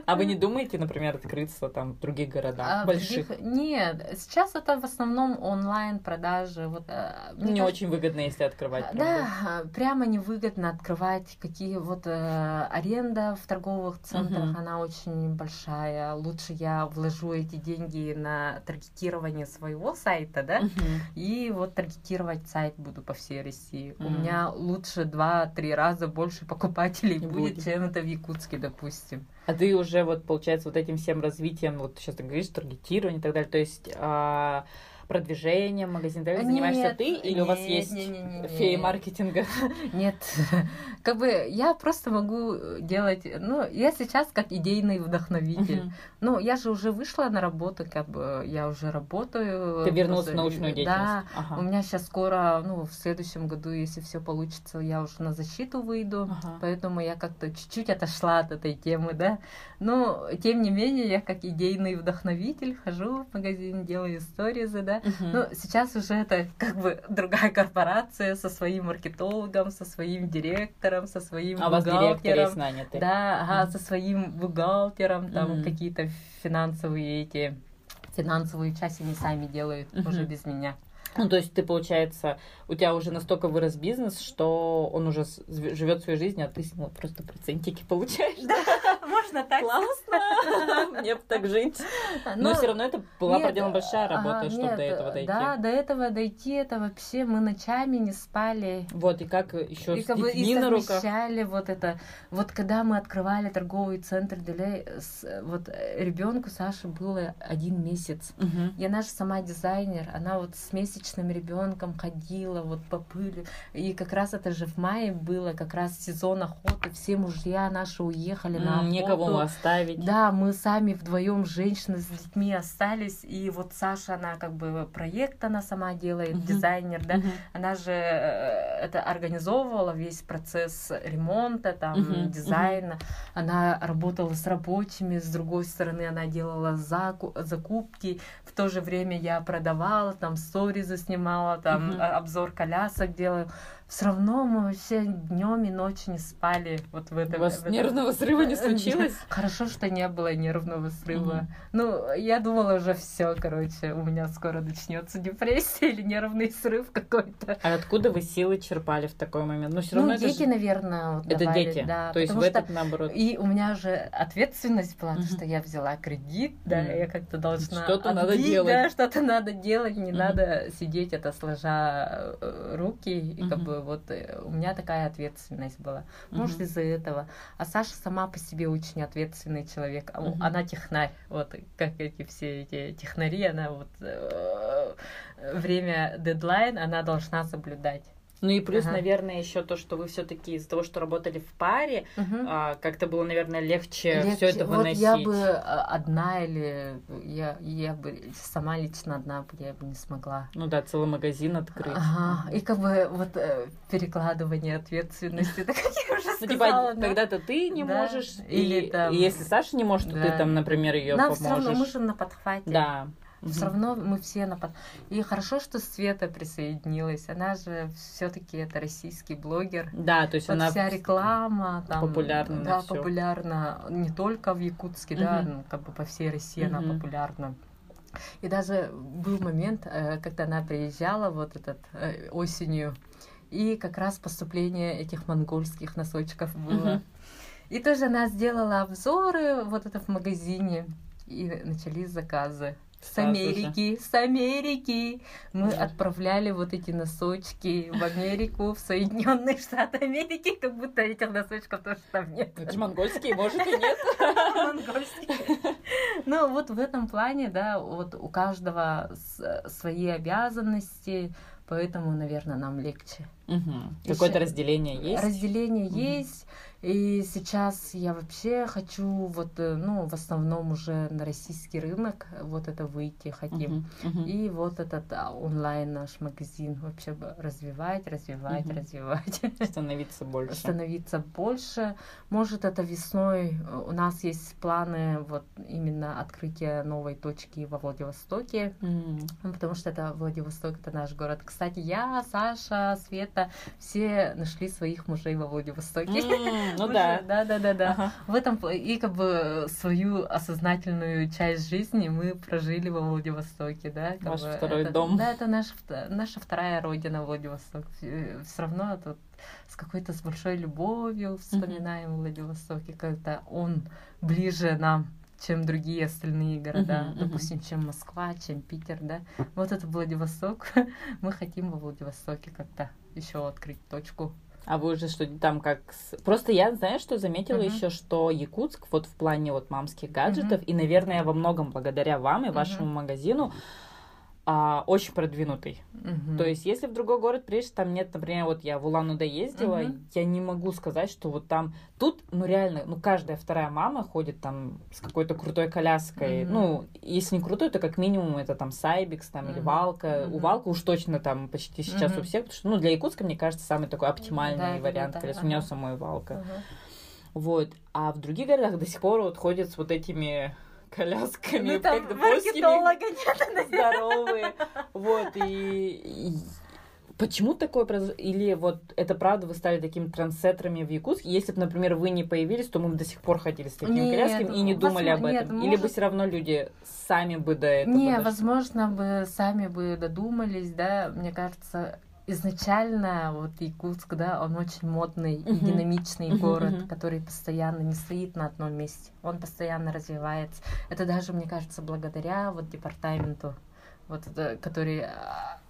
А вы не думаете, например, открыться там в других городах, а, больших? Других... Нет, сейчас это в основном онлайн-продажи. Вот, не кажется... очень выгодно, если открывать. Правда. Да, прямо невыгодно открывать какие вот э, аренда в торговых центрах, mm-hmm. она очень большая. Лучше я вложу эти деньги на таргетирование своего сайта, да, uh-huh. и вот таргетировать сайт буду по всей России. Uh-huh. У меня лучше два-три раза больше покупателей будет, будет, чем это в Якутске, допустим. А ты уже вот, получается, вот этим всем развитием, вот сейчас ты говоришь, таргетирование и так далее, то есть... А... продвижением магазина. Нет, занимаешься ты или нет, у вас есть нет, нет, нет, феи маркетинга? Нет. Как бы я просто могу делать... Ну, я сейчас как идейный вдохновитель. Uh-huh. Ну, я же уже вышла на работу, как бы я уже работаю. Ты вернулась в научную деятельность. Да. Ага. У меня сейчас скоро, ну, в следующем году, если все получится, я уже на защиту выйду. Ага. Поэтому я как-то чуть-чуть отошла от этой темы, да. Но, тем не менее, я как идейный вдохновитель хожу в магазин, делаю сторизы, да. Uh-huh. Ну, сейчас уже это как бы другая корпорация со своим маркетологом, со своим директором, со своим а бухгалтером. А у вас директор есть нанятый. Да, ага, uh-huh. со своим бухгалтером, там uh-huh. какие-то финансовые эти, финансовую часть они сами делают uh-huh. уже без меня. Ну, то есть ты, получается, у тебя уже настолько вырос бизнес, что он уже живет своей жизнью, а ты с него просто процентики получаешь. Да, можно так. Классно, мне бы так жить. Но все равно это была проделана большая работа, чтобы до этого дойти. Да, до этого дойти, это вообще мы ночами не спали. Вот, и как еще с детьми на руках. И совмещали вот это. Вот когда мы открывали торговый центр Талей, вот ребенку Саше было один месяц. И она же сама дизайнер, она вот с месяца ребенком ходила вот по пыли, и как раз это же в мае было, как раз сезон охоты, все мужья наши уехали mm, на охоту. Некого оставить. Да, мы сами вдвоем женщины с детьми остались, и вот Саша, она как бы проект она сама делает, uh-huh. дизайнер, да, uh-huh. она же это организовывала весь процесс ремонта, там, uh-huh. дизайна, uh-huh. она работала с рабочими, с другой стороны она делала заку- закупки, в то же время я продавала, там, сторис заснимала, там, uh-huh. обзор колясок делаю. Все равно мы вообще днем и ночью не спали. Вот в этом, у вас в этом... нервного срыва не случилось? Хорошо, что не было нервного срыва. Mm-hmm. Ну, я думала уже все, короче, у меня скоро начнется депрессия или нервный срыв какой-то. А откуда вы силы черпали в такой момент? Ну, все равно ну это дети, же... наверное, вот это давали, дети, да, то есть в этот что... наоборот. И у меня уже ответственность была, mm-hmm. что я взяла кредит, да, mm-hmm. я как-то должна что-то отбить, надо делать, да, что-то надо делать, не mm-hmm. надо сидеть это сложа руки и mm-hmm. как бы чувствую, вот у меня такая ответственность была. Может, uh-huh. из-за этого. А Саша сама по себе очень ответственный человек. Uh-huh. Она технарь, вот как эти все эти технари, она вот э, время дедлайн она должна соблюдать. Ну и плюс, ага. наверное, еще то, что вы все-таки из-за того, что работали в паре, угу. а, как-то было, наверное, легче, легче. все это выносить. Вот я бы одна или я, я бы сама лично одна, я бы не смогла. Ну да, целый магазин открыть. Ага. И как бы вот перекладывание ответственности, это как я уже сказала. Когда-то ты не можешь, или если Саша не может, то ты там, например, ее поможешь. Нам все равно мы же на подхвате. Да. Mm-hmm. Все равно мы все на под... И хорошо, что Света присоединилась. Она же все-таки это российский блогер. Да, то есть вот она... Вся реклама там... Популярна. Да, популярна. Не только в Якутске, mm-hmm. да, ну, как бы по всей России mm-hmm. она популярна. И даже был момент, когда она приезжала вот этот осенью, и как раз поступление этих монгольских носочков было. Mm-hmm. И тоже она сделала обзоры вот это в магазине, и начались заказы. С Америки, с Америки. Мы да. отправляли вот эти носочки в Америку, в Соединенные Штаты Америки, как будто этих носочков тоже там нет. Это же монгольские, может, и нет. Монгольские. Ну, вот в этом плане, да, вот у каждого свои обязанности, поэтому, наверное, нам легче. Какое-то разделение есть? Разделение есть. И сейчас я вообще хочу вот, ну, в основном уже на российский рынок вот это выйти хотим. Uh-huh, uh-huh. И вот этот а, онлайн наш магазин вообще развивать, развивать, uh-huh. развивать. Становиться больше. Становиться больше. Может, это весной. У нас есть планы вот именно открытия новой точки во Владивостоке. Uh-huh. Потому что это Владивосток, это наш город. Кстати, я, Саша, Света, все нашли своих мужей во Владивостоке. Uh-huh. Ну уже, да. Да, да, да, да. Ага. В этом и как бы свою осознательную часть жизни мы прожили во Владивостоке, да. Ваш бы, второй это, дом. Да, это наш, наша вторая родина, Владивосток. Все равно тут с какой-то с большой любовью вспоминаем mm-hmm. Владивосток, и как-то он ближе нам, чем другие остальные города, uh-huh, допустим, uh-huh. чем Москва, чем Питер, да. Вот это Владивосток. Мы хотим во Владивостоке как-то еще открыть точку. А вы уже что там как... Просто я, знаешь, что заметила uh-huh. еще, что Якутск вот в плане вот мамских гаджетов, uh-huh. и, наверное, во многом благодаря вам и вашему uh-huh. магазину, а, очень продвинутый. Uh-huh. То есть, если в другой город приедешь, там нет, например, вот я в Улан-Удэ ездила, uh-huh. я не могу сказать, что вот там... Тут, ну, реально, ну, каждая вторая мама ходит там с какой-то крутой коляской. Uh-huh. Ну, если не крутой, то как минимум это там Сайбикс, там, uh-huh. или Валка. Uh-huh. У Валка уж точно там почти сейчас uh-huh. у всех, потому что, ну, для Якутска, мне кажется, самый такой оптимальный uh-huh. вариант uh-huh. колес. Uh-huh. У меня у самой Валка. Uh-huh. Вот. А в других городах до сих пор вот ходят с вот этими... колясками, ну, там как-то маркетолога нет, здоровые. Вот, и, и почему такое произошло? Или вот это правда вы стали такими трансетерами в Якутске? Если бы, например, вы не появились, то мы бы до сих пор ходили с такими нет, колясками и не думали возможно, об этом? Нет, или может... бы все равно люди сами бы до этого не, подошли? Возможно, бы сами бы додумались, да, мне кажется... Изначально вот Якутск, да, он очень модный и uh-huh. динамичный uh-huh. город, uh-huh. который постоянно не стоит на одном месте, он постоянно развивается. Это даже, мне кажется, благодаря вот департаменту, вот, который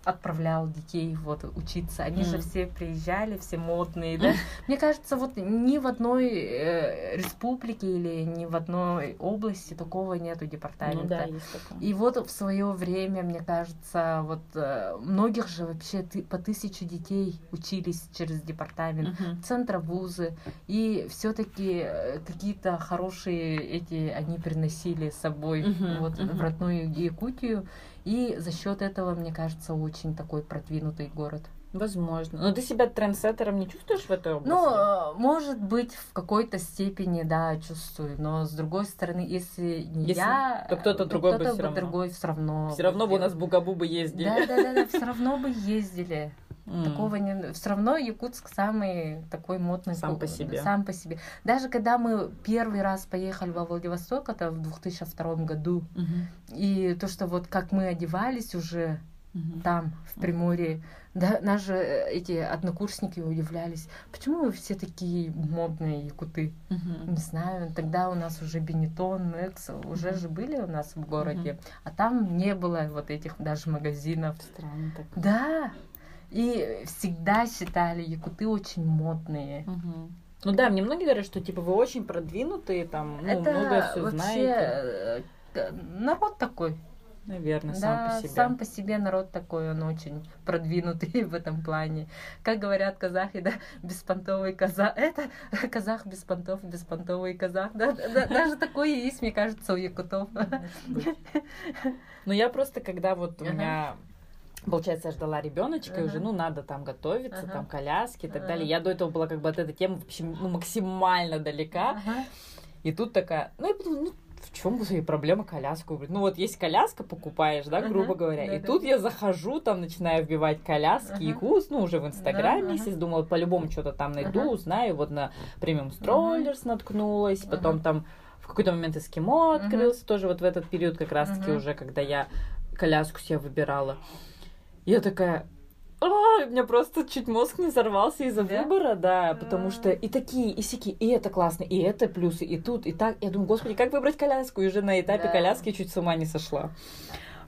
отправлял детей вот учиться. Они mm. же все приезжали, все модные, да? Mm. Мне кажется, вот ни в одной э, республике или ни в одной области такого нету департамента. Ну, да, есть такое. И вот в свое время, мне кажется, вот э, многих же вообще ты, по тысячу детей учились через департамент, mm-hmm. центра вузы, и все-таки какие-то хорошие эти они приносили с собой mm-hmm. вот mm-hmm. в родную Якутию. И за счет этого, мне кажется, очень такой продвинутый город. Возможно. Но ты себя трендсеттером не чувствуешь в этой области? Ну, может быть, в какой-то степени, да, чувствую. Но, с другой стороны, если не если я... то кто-то другой то бы кто-то все равно. Другой все равно, все равно бы у нас Bugaboo бы ездили. Да-да-да, все равно бы ездили. Такого не... Все равно Якутск самый такой модный. Сам по себе. Сам по себе. Даже когда мы первый раз поехали во Владивосток, это в две тысячи втором году, угу. и то, что вот как мы одевались уже угу. там, в Приморье, да, наши эти однокурсники удивлялись, почему вы все такие модные якуты? Uh-huh. Не знаю, тогда у нас уже Бенетон, Экс, уже uh-huh. же были у нас в городе, uh-huh. а там не было вот этих даже магазинов. Странно так. Да, И всегда считали якуты очень модные. Угу. Ну да, мне многие говорят, что типа вы очень продвинутые, там, ну, это многое все знаете. Народ такой. Наверное, да, сам по себе. Сам по себе народ такой, он очень продвинутый в этом плане. Как говорят казахи, да, беспонтовый казах. Это казах без понтов, беспонтовый казах. Да, да, даже такое есть, мне кажется, у якутов. Ну, я просто, когда вот у меня... Получается, я ждала ребеночка, uh-huh. и уже, ну, надо там готовиться, uh-huh. там коляски и так uh-huh. далее. Я до этого была как бы от этой темы вообще, ну, максимально далека. Uh-huh. И тут такая, ну, я подумала, ну, в чем проблема коляску? Ну, вот есть коляска, покупаешь, да, грубо uh-huh. говоря. Да, и да. тут я захожу, там, начинаю вбивать коляски uh-huh. и курс, ну, уже в Инстаграме, uh-huh. если думала, по-любому что-то там найду, uh-huh. узнаю. Вот на Premium Strollers uh-huh. наткнулась, потом uh-huh. там в какой-то момент эскимо uh-huh. открылся тоже вот в этот период как раз-таки uh-huh. уже, когда я коляску себе выбирала. Я такая, у меня просто чуть мозг не взорвался из-за да? выбора, да, потому что и такие, и сякие, и это классно, и это плюсы, и тут, и так. Я думаю, господи, как выбрать коляску? И уже на этапе да. коляски чуть с ума не сошла.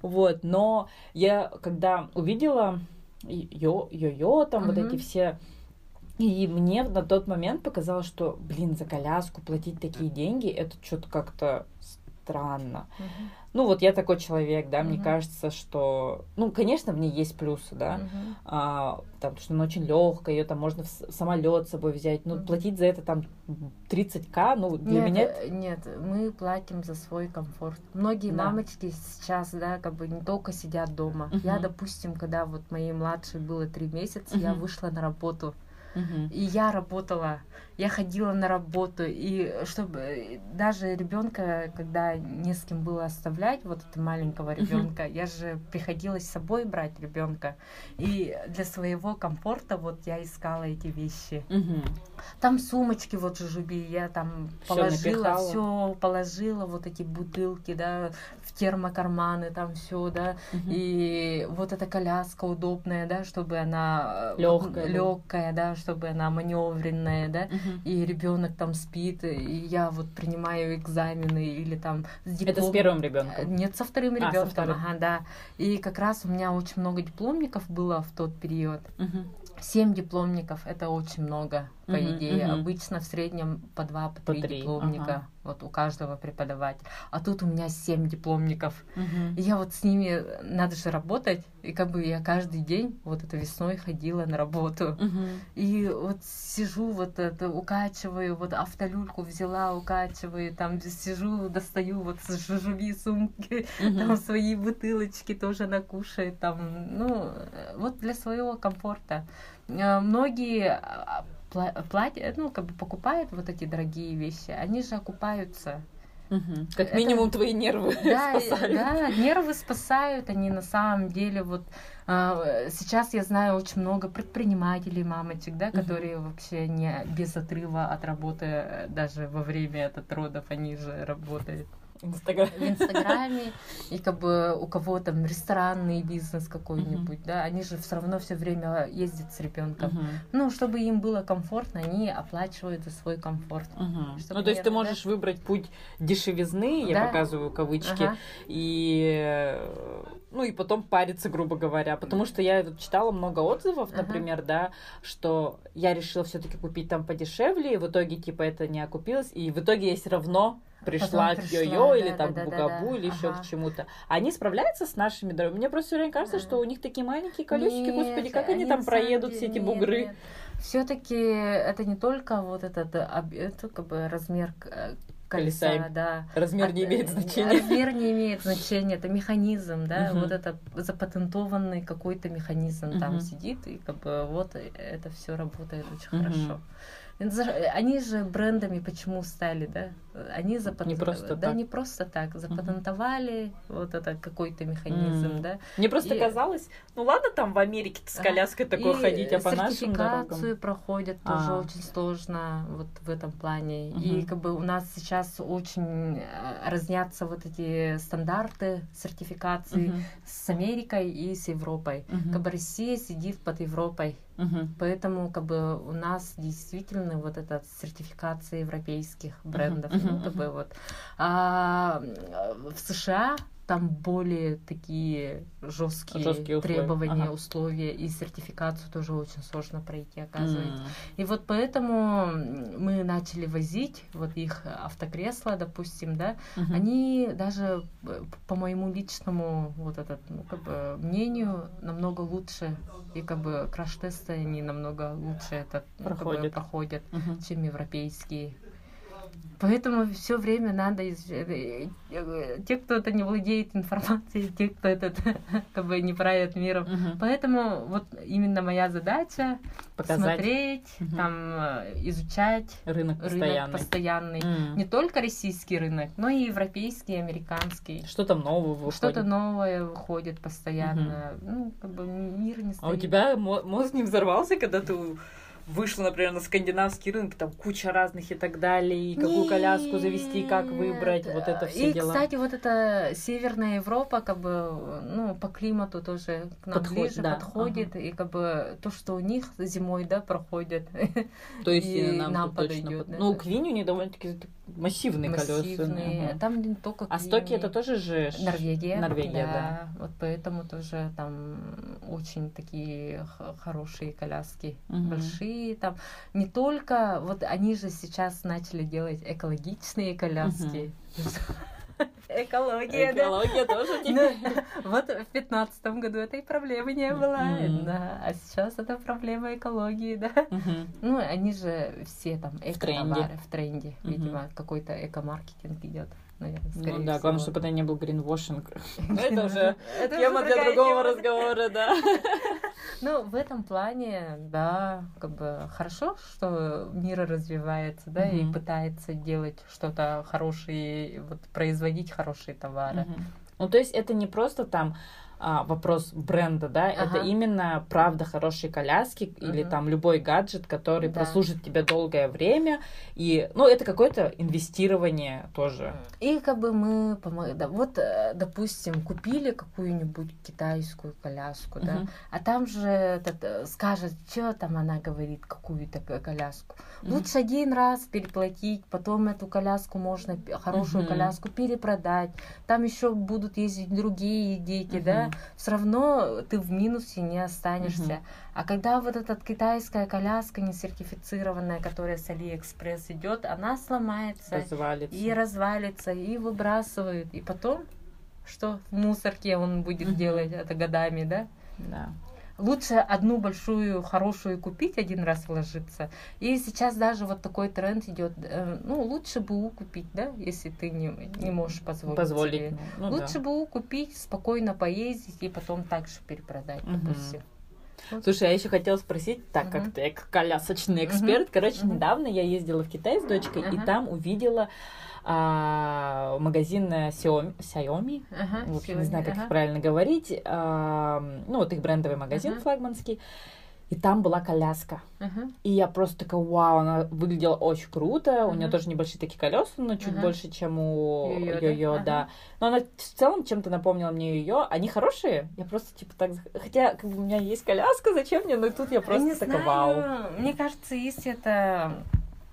Вот, но я когда увидела йо-йо, там угу. вот эти все... И мне на тот момент показалось, что, блин, за коляску платить такие деньги, это что-то как-то... странно. Uh-huh. Ну, вот я такой человек, да, uh-huh. мне кажется, что... Ну, конечно, в ней есть плюсы, да, uh-huh. а, там, потому что она очень легкая, ее там можно в самолет с собой взять, ну, uh-huh. платить за это там тридцать тысяч, ну, для нет, меня... Нет, мы платим за свой комфорт. Многие да. мамочки сейчас, да, как бы не только сидят дома. Uh-huh. Я, допустим, когда вот моей младшей было три месяца, uh-huh. я вышла на работу. Uh-huh. И я работала, я ходила на работу, и чтобы даже ребенка, когда не с кем было оставлять, вот этого маленького ребенка, uh-huh. я же приходилось с собой брать ребенка, и для своего комфорта вот я искала эти вещи. Uh-huh. Там сумочки вот JuJuBe, я там всё положила, все положила, вот эти бутылки, да, в термокарманы, там все, да, uh-huh. и вот эта коляска удобная, да, чтобы она легкая, легкая да, чтобы она маневренная, да, uh-huh. и ребенок там спит, и я вот принимаю экзамены или там с диплом... Это с первым ребенком? Нет, со вторым ребенком, а, со вторым. Ага, да. И как раз у меня очень много дипломников было в тот период. Uh-huh. Семь дипломников, это очень много, по uh-huh, идее. Uh-huh. Обычно в среднем по два, по, по три, три дипломника ага. вот у каждого преподавателя. А тут у меня семь дипломников. Uh-huh. И я вот с ними, надо же работать. И как бы я каждый день вот это весной ходила на работу. Uh-huh. И вот сижу, вот это укачиваю, вот автолюльку взяла, укачиваю, там сижу, достаю вот с JuJuBe сумки, uh-huh. там свои бутылочки тоже она кушает, там, ну, вот для своего комфорта. Многие платят, ну, как бы покупают вот эти дорогие вещи, они же окупаются. Угу. Как это... минимум твои нервы да, спасают. Да, нервы спасают, они на самом деле вот... Сейчас я знаю очень много предпринимателей, мамочек, да, которые uh-huh. вообще не без отрыва от работы, даже во время этот родов они же работают. Инстаграм. В Инстаграме, и как бы у кого там ресторанный бизнес какой-нибудь, uh-huh. да, они же все равно все время ездят с ребенком. Uh-huh. Ну, чтобы им было комфортно, они оплачивают за свой комфорт. Uh-huh. Ну, то есть ты можешь да? выбрать путь дешевизны, да? я показываю кавычки, uh-huh. и... Ну, и потом париться, грубо говоря. Потому что я читала много отзывов, например, uh-huh. да, что я решила все-таки купить там подешевле, и в итоге, типа, это не окупилось. И в итоге я все равно пришла потом к пришла, йо-йо да, или да, там да, к Bugaboo, да, или ага. еще к чему-то. Они справляются с нашими дорогами? Мне просто все время кажется, uh-huh. что у них такие маленькие колесики. Нет, господи, как они, они там проедут, деле, все эти нет, бугры? Нет. Все-таки это не только вот этот это, как бы, размер... Колеса, колеса, да. Размер не имеет значения. Размер не имеет значения, это механизм, да, uh-huh. вот это запатентованный какой-то механизм uh-huh. там сидит, и как бы вот это все работает очень uh-huh. хорошо. Они же брендами почему стали, да? Они запатентовали. Да, так. не просто так. Запатентовали uh-huh. вот это какой-то механизм, uh-huh. да. Мне просто и... казалось, ну ладно там в Америке с коляской uh-huh. такое и ходить, а по нашим дорогам. Сертификацию проходят uh-huh. тоже очень сложно вот в этом плане. Uh-huh. И как бы у нас сейчас очень разнятся вот эти стандарты сертификации uh-huh. с Америкой и с Европой. Uh-huh. Как бы Россия сидит под Европой. Uh-huh. Поэтому как бы у нас действительно вот эта сертификация европейских брендов, uh-huh. Uh-huh. ну как бы вот а, в США там более такие жесткие, жесткие требования, ага. условия, и сертификацию тоже очень сложно пройти, оказывается. Mm. И вот поэтому мы начали возить вот их автокресла, допустим, да, mm-hmm. они даже по моему личному вот этот, ну, как бы, мнению намного лучше, и как бы краш-тесты они намного лучше это, проходят, как бы, проходят mm-hmm. чем европейские. Поэтому все время надо... Те, кто это не владеет информацией, те, кто этот, как бы, не правит миром. Угу. Поэтому вот именно моя задача показать, смотреть, угу. там, изучать рынок, рынок постоянный. постоянный. Угу. Не только российский рынок, но и европейский, американский. Что-то новое выходит. Что-то новое выходит постоянно. Угу. Ну, как бы мир не стоит. А у тебя мозг не взорвался, когда ты... Вышла, например, на скандинавский рынок, там куча разных и так далее, и какую Нет. коляску завести, как выбрать, вот это все и, дела. И, кстати, вот эта Северная Европа, как бы, ну, по климату тоже к нам Подход, ближе да. подходит, ага. и как бы то, что у них зимой, да, проходит, то есть и нам, нам подойдет. Да. Ну, у Квинни у них довольно-таки массивные, массивные колеса. Угу. Там не только Квинни. А Стоки это тоже же Норвегия. Норвегия, да. да. Вот поэтому тоже там очень такие хорошие коляски, угу. большие. Там не только вот они же сейчас начали делать экологичные коляски. Экология, да. Экология тоже теперь. Вот в пятнадцатом году этой проблемы не было, а сейчас это проблема экологии, да. Ну, они же все там эко-товары в тренде, видимо, какой-то эко-маркетинг идет. Наверное, ну да, всего. Главное, чтобы это не был гринвошинг. Это уже тема для другого разговора, да. Ну, в этом плане, да, как бы хорошо, что мир развивается, да, и пытается делать что-то хорошее, вот производить хорошие товары. Ну, то есть это не просто там а, вопрос бренда, да, ага. это именно правда хорошие коляски угу. или там любой гаджет, который да. прослужит тебе долгое время, и, ну, это какое-то инвестирование тоже. И как бы мы помогаем, да, вот, допустим, купили какую-нибудь китайскую коляску, да, угу. а там же этот, скажет, что там она говорит, какую-то коляску. Угу. Лучше один раз переплатить, потом эту коляску можно, хорошую угу. коляску перепродать, там еще будут ездить другие дети, uh-huh. да, все равно ты в минусе не останешься. Uh-huh. А когда вот эта китайская коляска несертифицированная, которая с AliExpress идет, она сломается развалится. и развалится, и выбрасывают. И потом, что в мусорке он будет uh-huh. делать это годами, да? Да. Лучше одну большую, хорошую купить, один раз вложиться. И сейчас даже вот такой тренд идет. Ну, лучше БУ купить, да, если ты не, не можешь позволить. Позволить. Себе. Ну, лучше да. БУ купить, спокойно поездить и потом также перепродать, угу. допустим. Вот. Слушай, я еще хотела спросить, так как ты колясочный эксперт, короче, недавно я ездила в Китай с дочкой, и там увидела а, магазин Xiaomi, Xiaomi в общем, не знаю, как их правильно говорить, а, ну, вот их брендовый магазин флагманский, и там была коляска. И я просто такая, вау, она выглядела очень круто, у нее тоже небольшие такие колеса, но чуть больше, чем у Йо-йо, да. Но она в целом чем-то напомнила мне Йо-йо. Они хорошие? Я просто типа так... Хотя как бы, у меня есть коляска, зачем мне? Но тут я просто я такая, знаю. Вау. Мне кажется, если это...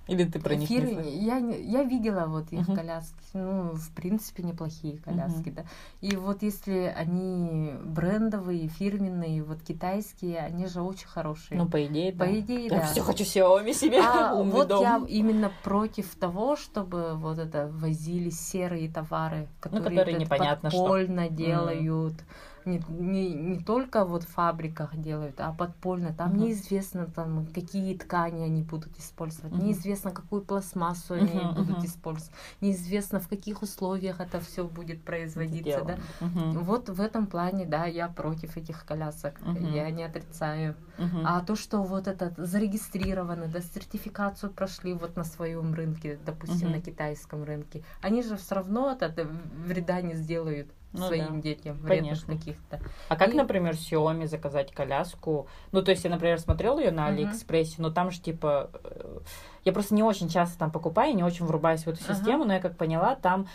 Или ты про них не знаешь? Я, я видела вот их uh-huh. коляски, ну, в принципе, неплохие коляски, uh-huh. да. И вот если они брендовые, фирменные, вот китайские, они же очень хорошие. Ну, по идее, по да. идее, да. Я все хочу Xiaomi себе, а умный вот дом. Я именно против того, чтобы вот это возили серые товары, которые, ну, которые непонятно подпольно что. делают. Mm. Не, не, не только вот в фабриках делают, а подпольно. Там uh-huh. неизвестно, там, какие ткани они будут использовать, uh-huh. неизвестно, какую пластмассу uh-huh. они будут uh-huh. использовать, неизвестно, в каких условиях это все будет производиться. Да? Uh-huh. Вот в этом плане, да, я против этих колясок, uh-huh. я не отрицаю. Uh-huh. А то, что вот это зарегистрировано, да, сертификацию прошли вот на своем рынке, допустим, uh-huh. на китайском рынке, они же все равно это, это вреда не сделают. Ну, своим да. детям, вредных каких-то. А и... как, например, Xiaomi заказать коляску? Ну, то есть я, например, смотрела ее на Алиэкспрессе, uh-huh. но там же, типа, я просто не очень часто там покупаю, не очень врубаюсь в эту uh-huh. систему, но я как поняла, там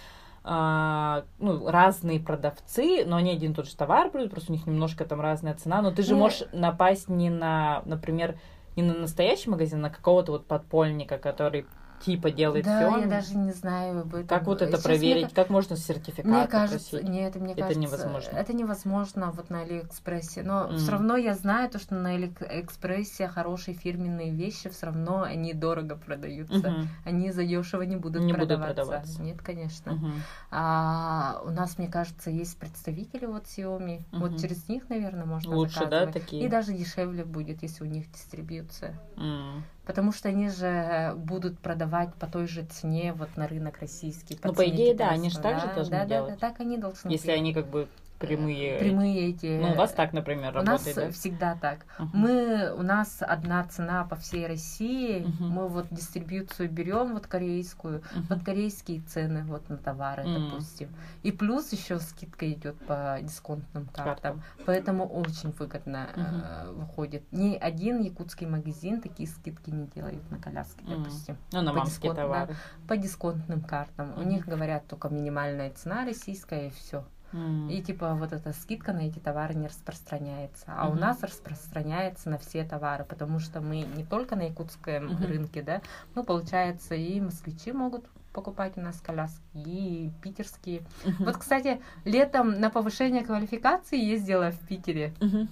а, ну, разные продавцы, но они один и тот же товар продают, просто у них немножко там разная цена, но ты же можешь uh-huh. напасть не на, например, не на настоящий магазин, а на какого-то вот подпольника, который типа делает да, все. Да, я даже не знаю об этом. Как вот это сейчас проверить? Мне... Как можно сертификат мне кажется, попросить? Нет, мне это кажется, невозможно. Это невозможно вот на Алиэкспрессе. Но mm. все равно я знаю, то, что на Алиэкспрессе хорошие фирменные вещи, все равно они дорого продаются. Mm-hmm. Они задешево не будут не продаваться. Будут продаваться. Нет, конечно. Mm-hmm. А, у нас, мне кажется, есть представители вот Xiaomi. Mm-hmm. Вот через них, наверное, можно лучше, заказывать. Да, такие? И даже дешевле будет, если у них дистрибьюция. Mm. Потому что они же будут продавать по той же цене вот на рынок российский. По ну, по идее, да, они же так же да, должны да, делать. Да, да, так они должны если делать. Они как бы прямые... Прямые эти... Ну, у вас так, например, работает, да? У нас всегда так. Uh-huh. Мы, у нас одна цена по всей России. Uh-huh. Мы вот дистрибьюцию берем, вот корейскую, uh-huh. под корейские цены вот на товары, uh-huh. допустим. И плюс еще скидка идет по дисконтным картам. Uh-huh. Поэтому очень выгодно uh-huh. э, выходит. Ни один якутский магазин такие скидки не делают на коляски, mm. допустим. Ну, на мамские товары. Да, по дисконтным картам. Mm. У них, говорят, только минимальная цена российская и все. Mm. И типа вот эта скидка на эти товары не распространяется. А mm-hmm. у нас распространяется на все товары, потому что мы не только на якутском mm-hmm. рынке, да, ну, получается, и москвичи могут покупать у нас коляски, и питерские. Mm-hmm. Вот, кстати, летом на повышение квалификации ездила в Питере. Mm-hmm.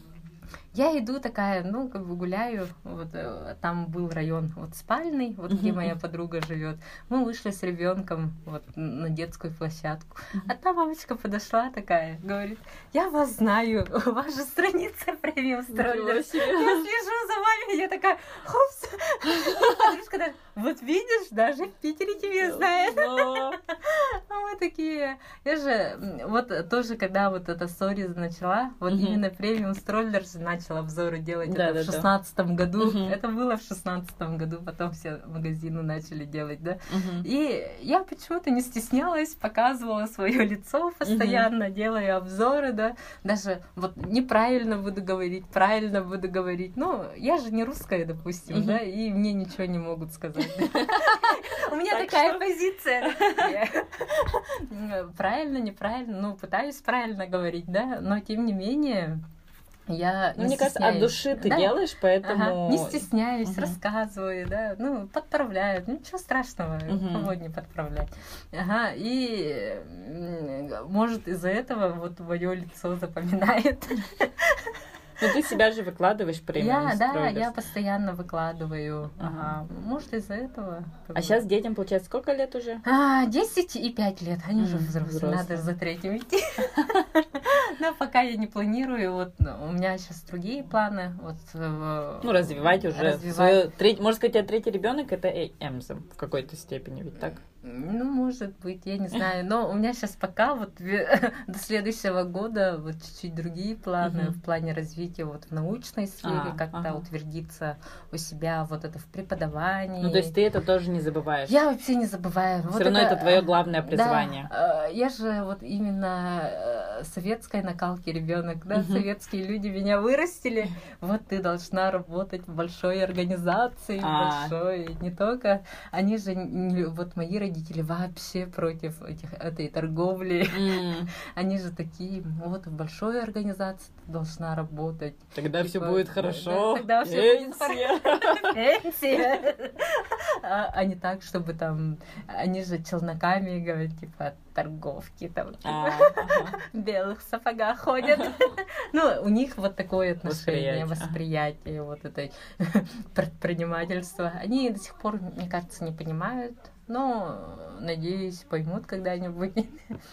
Я иду такая, ну, как бы гуляю, вот там был район вот спальный, вот где моя подруга живет. Мы вышли с ребенком вот на детскую площадку. А там мамочка подошла такая, говорит, я вас знаю, ваша страница Premium Strollers. Я слежу за вами, я такая, хопс. Подружка такая, вот видишь, даже в Питере тебя знает. А мы такие, я же, вот тоже, когда вот эта stories начала, вот именно Premium Strollers начала обзоры делать, да, это да, в шестнадцатом да. году. Uh-huh. Это было в шестнадцатом году, потом все магазины начали делать, да. Uh-huh. И я почему-то не стеснялась, показывала свое лицо постоянно, uh-huh. делая обзоры, да. Даже вот неправильно буду говорить, правильно буду говорить. Ну, я же не русская, допустим, uh-huh. да, и мне ничего не могут сказать. У меня такая позиция. Правильно, неправильно, ну, пытаюсь правильно говорить, да, но тем не менее... Я ну, мне стесняюсь. Кажется, от души ты да? делаешь, поэтому... Ага. Не стесняюсь, угу. рассказываю, да, ну, подправляют, ничего страшного, угу. кого не подправлять. Ага, и, может, из-за этого вот твое лицо запоминает. Но ты себя же выкладываешь прямо. Я, да, я постоянно выкладываю. Ага. Может, из-за этого. А сейчас детям, получается, сколько лет уже? Десять и пять лет. Они уже взрослые. Надо за третьим идти. Но пока я не планирую. Вот у меня сейчас другие планы. Ну, развивать уже. Может сказать, у тебя третий ребенок это Эмза в какой-то степени, ведь так? Ну, может быть, я не знаю. Но у меня сейчас пока вот до следующего года вот чуть-чуть другие планы в плане развития. Вот в научной сфере а, как-то ага. утвердиться у себя вот это в преподавании. Ну, то есть ты это тоже не забываешь? Я вообще не забываю. Все вот равно это, это твое главное призвание. Да, я же вот именно советской накалки ребенок, да, угу. советские люди меня вырастили. Вот ты должна работать в большой организации, а. большой, не только. Они же, вот мои родители вообще против этих, этой торговли. Mm. Они же такие, вот в большой организации ты должна работать. Тогда типа, все будет хорошо. Да, тогда пенсия. Пенсия. А не так, чтобы там... Они же челноками говорят, типа, торговки там, типа, в белых сапогах ходят. Ну, у них вот такое отношение, восприятие вот этой предпринимательства. Они до сих пор, мне кажется, не понимают. Но, надеюсь, поймут когда-нибудь.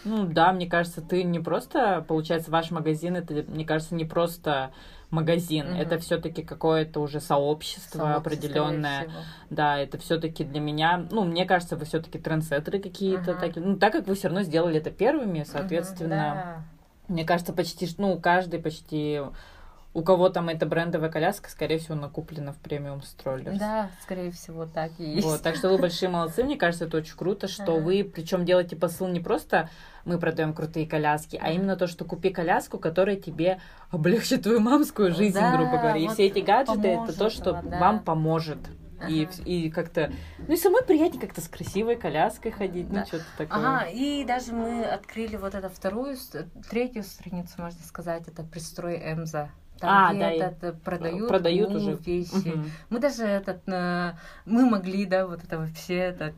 Ну да, мне кажется, ты не просто... Получается, ваш магазин, это, мне кажется, не просто магазин. Mm-hmm. Это все-таки какое-то уже сообщество, сообщество определенное. Да, это все-таки для меня... Ну, мне кажется, вы все-таки трендсеттеры какие-то. Uh-huh. Так, ну, так как вы все равно сделали это первыми, соответственно... Uh-huh, да. Мне кажется, почти... Ну, каждый почти... У кого там эта брендовая коляска, скорее всего, накуплена в Premium Strollers. Да, скорее всего, так и есть. Вот, так что вы большие молодцы, мне кажется, это очень круто, что вы, причем делаете посыл не просто мы продаем крутые коляски, а именно то, что купи коляску, которая тебе облегчит твою мамскую жизнь, да, грубо говоря. И вот все эти гаджеты, поможет, это то, что да. вам поможет. И, ага. и как-то... Ну, и самой приятнее как-то с красивой коляской ходить, да. ну, что-то такое. Ага, и даже мы открыли вот эту вторую, третью страницу, можно сказать, это пристрой Эмза. там а, да, этот, продают, продают ну, уже вещи. Угу. Мы даже этот, мы могли, да, вот это вообще так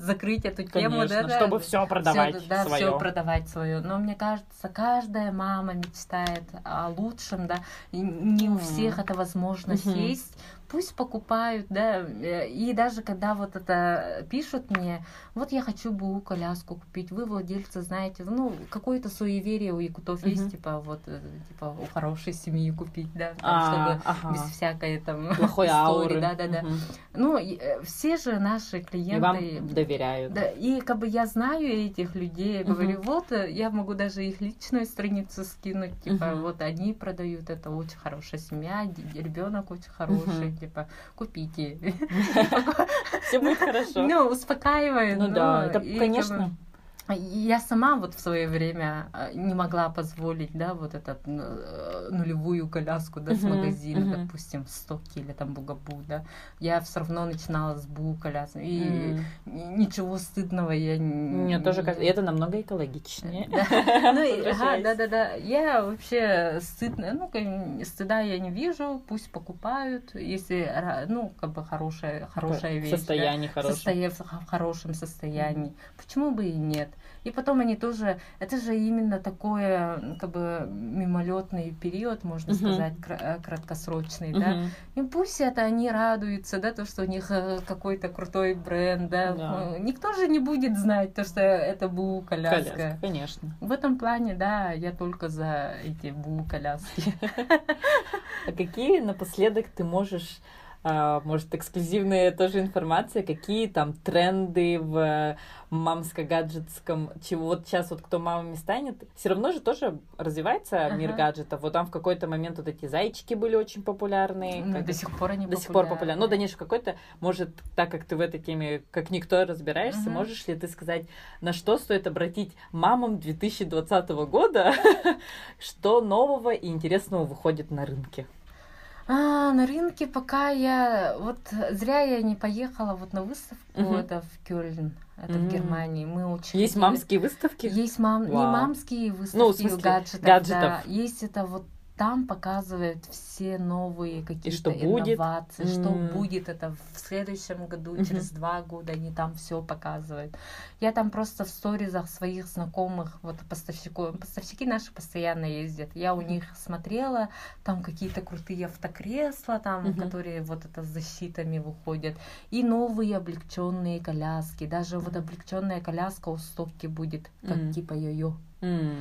закрыть эту тему, конечно, да, чтобы да, все продавать все, да, свое. Все продавать свое. Но мне кажется, каждая мама мечтает о лучшем, да, и не у всех эта возможность угу. есть. Пусть покупают, да, и даже когда вот это пишут мне, вот я хочу бы коляску купить, вы владельцы знаете, ну, какое-то суеверие у якутов uh-huh. есть, типа, вот, типа, у хорошей семьи купить, да, там, а, чтобы ага. без всякой там плохой ауры, да-да-да. Uh-huh. Ну, и, все же наши клиенты... И вам доверяют. Да, и как бы я знаю этих людей, uh-huh. говорю, вот, я могу даже их личную страницу скинуть, типа, uh-huh. вот, они продают, это очень хорошая семья, ребенок очень хороший, uh-huh. типа, купите. Все будет хорошо. Ну, успокаивает. Ну да, это, конечно. Я сама вот в свое время не могла позволить, да, вот эту нулевую коляску, да, с магазина, допустим, стоки или там Bugaboo, да. Я все равно начинала с бу колясок. И ничего стыдного я не... Мне тоже кажется, это намного экологичнее. Да, да, да. Я вообще стыдная, ну, стыда я не вижу, пусть покупают, если, ну, как бы хорошая вещь. Состояние хорошее. В хорошем состоянии. Почему бы и нет? И потом они тоже, это же именно такое, как бы, мимолетный период, можно uh-huh. сказать, кр- краткосрочный, uh-huh. да. И пусть это они радуются, да, то, что у них какой-то крутой бренд, да. Yeah. Никто же не будет знать то, что это бу-коляска. Коляска, конечно. В этом плане, да, я только за эти бу-коляски. А какие напоследок ты можешь... Может, эксклюзивная тоже информация, какие там тренды в мамско-гаджетском, чего вот сейчас вот кто мамами станет, все равно же тоже развивается uh-huh. мир гаджетов. Вот там в какой-то момент вот эти зайчики были очень популярны. Ну, до сих пор они до популярны. До сих пор популярны. Ну, Даниш, какой-то, может, так как ты в этой теме, как никто, разбираешься, uh-huh. можешь ли ты сказать, на что стоит обратить мамам две тысячи двадцатого года, что нового и интересного выходит на рынке? А, на рынке пока я... Вот зря я не поехала вот на выставку, uh-huh. это в Кёльн, это uh-huh. в Германии. Мы очень... Есть мамские выставки? Есть мам... wow. не мамские выставки, ну, в смысле, гаджетов. гаджетов. Да. Есть это вот там показывают все новые какие-то инновации, будет? что mm. будет это в следующем году, uh-huh. через два года они там все показывают. Я там просто в сторизах своих знакомых, вот поставщиков, поставщики наши постоянно ездят, я у них смотрела, там какие-то крутые автокресла, там, uh-huh. которые вот это с защитами выходят, и новые облегченные коляски, даже uh-huh. вот облегченная коляска у стопки будет, как uh-huh. типа йо-йо. Uh-huh.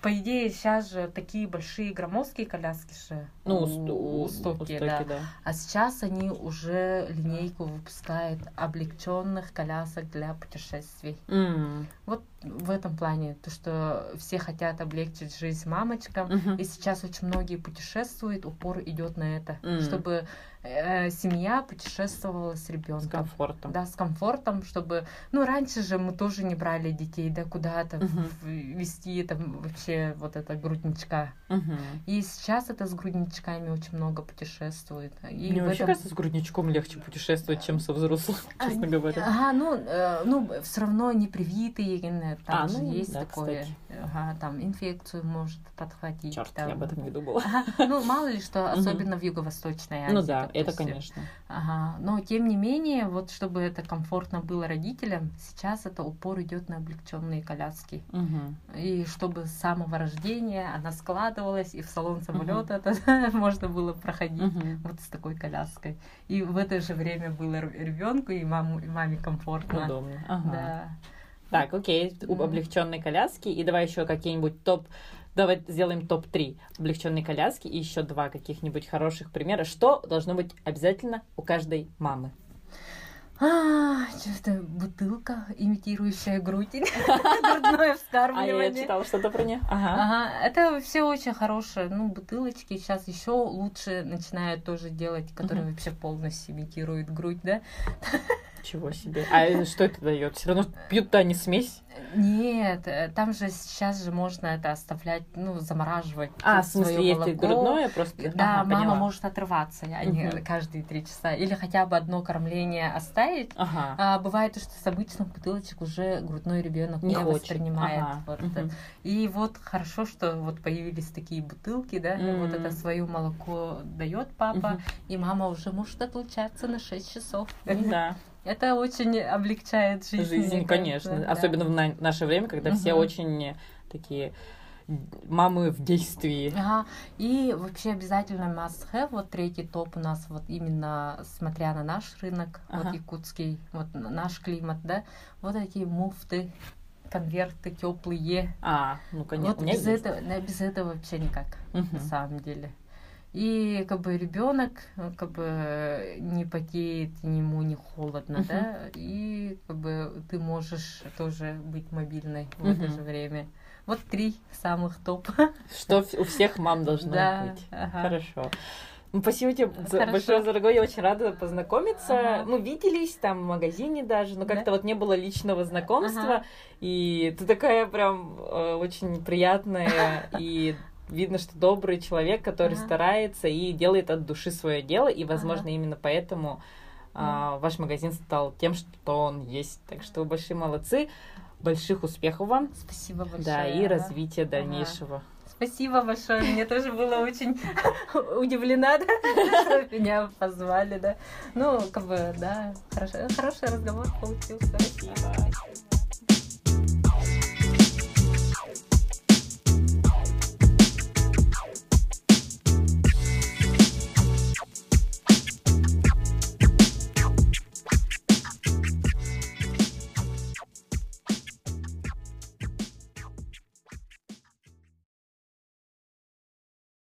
По идее, сейчас же такие большие громоздкие коляски же ну, у, у стоки, да. да. А сейчас они уже линейку выпускают облегченных колясок для путешествий. Mm. Вот в этом плане, то, что все хотят облегчить жизнь мамочкам, uh-huh. и сейчас очень многие путешествуют, упор идет на это, uh-huh. чтобы э, семья путешествовала с ребенком. С комфортом. Да, с комфортом, чтобы... Ну, раньше же мы тоже не брали детей, да, куда-то uh-huh. везти, там, вообще, вот это, грудничка. Uh-huh. И сейчас это с грудничками очень много путешествует. И Мне вообще этом... кажется, с грудничком легче путешествовать, чем со взрослым, а, честно говоря. Ага, ну, э, ну, все равно непривитые, там а, же ну, есть да, такое, ага, там инфекцию может подхватить. Черт, там. Я об этом не думала. Ага, ну, мало ли что, особенно в Юго-Восточной Азии. Ну да, это все. Конечно. Ага, но тем не менее, вот чтобы это комфортно было родителям, сейчас это упор идет на облегченные коляски. Угу. И чтобы с самого рождения она складывалась, и в салон самолета угу. это можно было проходить угу. вот с такой коляской. И в это же время было ребенку и, маму, и маме комфортно. Удобно. Ага. Да. Так, окей, облегченные коляски. И давай еще какие-нибудь топ... Давай сделаем топ три облегченные коляски и еще два каких-нибудь хороших примера. Что должно быть обязательно у каждой мамы? А, что-то бутылка, имитирующая грудь, грудное вскармливание. А я читала что-то про нее. Ага. Это все очень хорошие, ну, бутылочки. Сейчас еще лучше начинают тоже делать, которые вообще полностью имитируют грудь, да? Ничего себе. А что это дает? Все равно пьют-то они смесь? Нет, там же сейчас же можно это оставлять, ну, замораживать. А, в смысле, если грудное просто? Да, ага, мама поняла. Может отрываться, они угу. каждые три часа. Или хотя бы одно кормление оставить. Ага. А, бывает, что с обычных бутылочек уже грудной ребенок не, не воспринимает. Ага. Вот угу. И вот хорошо, что вот появились такие бутылки, да, м-м. Вот это свое молоко дает папа, угу. и мама уже может отлучаться на шесть часов. Да. Это очень облегчает жизнь. Жизнь, конечно. Кажется, особенно да. в на- наше время, когда угу. все очень такие мамы в действии. Ага. И вообще обязательно must-have. Вот третий топ у нас вот именно, смотря на наш рынок, ага. вот якутский, вот наш климат, да, вот такие муфты, конверты теплые. А, ну конечно. Вот без этого, без этого вообще никак, угу. на самом деле. И как бы ребенок как бы не потеет, ему не холодно, uh-huh. да, и как бы ты можешь тоже быть мобильной в uh-huh. это же время. Вот три самых топ. Что у всех мам должно да, быть. Ага. Хорошо. Ну, спасибо тебе Хорошо. большое, дорогой, я очень рада познакомиться. Ага. Мы виделись там в магазине даже, но как-то да? вот не было личного знакомства, ага. и ты такая прям э, очень приятная и... Видно, что добрый человек, который ага. старается и делает от души свое дело, и, возможно, ага. именно поэтому ага. а, ваш магазин стал тем, что он есть. Так что вы большие молодцы, больших успехов вам. Спасибо большое. Да, и ага. развития дальнейшего. Ага. Спасибо большое, мне тоже было очень удивлена, что меня позвали, да. Ну, как бы, да, хороший разговор получился.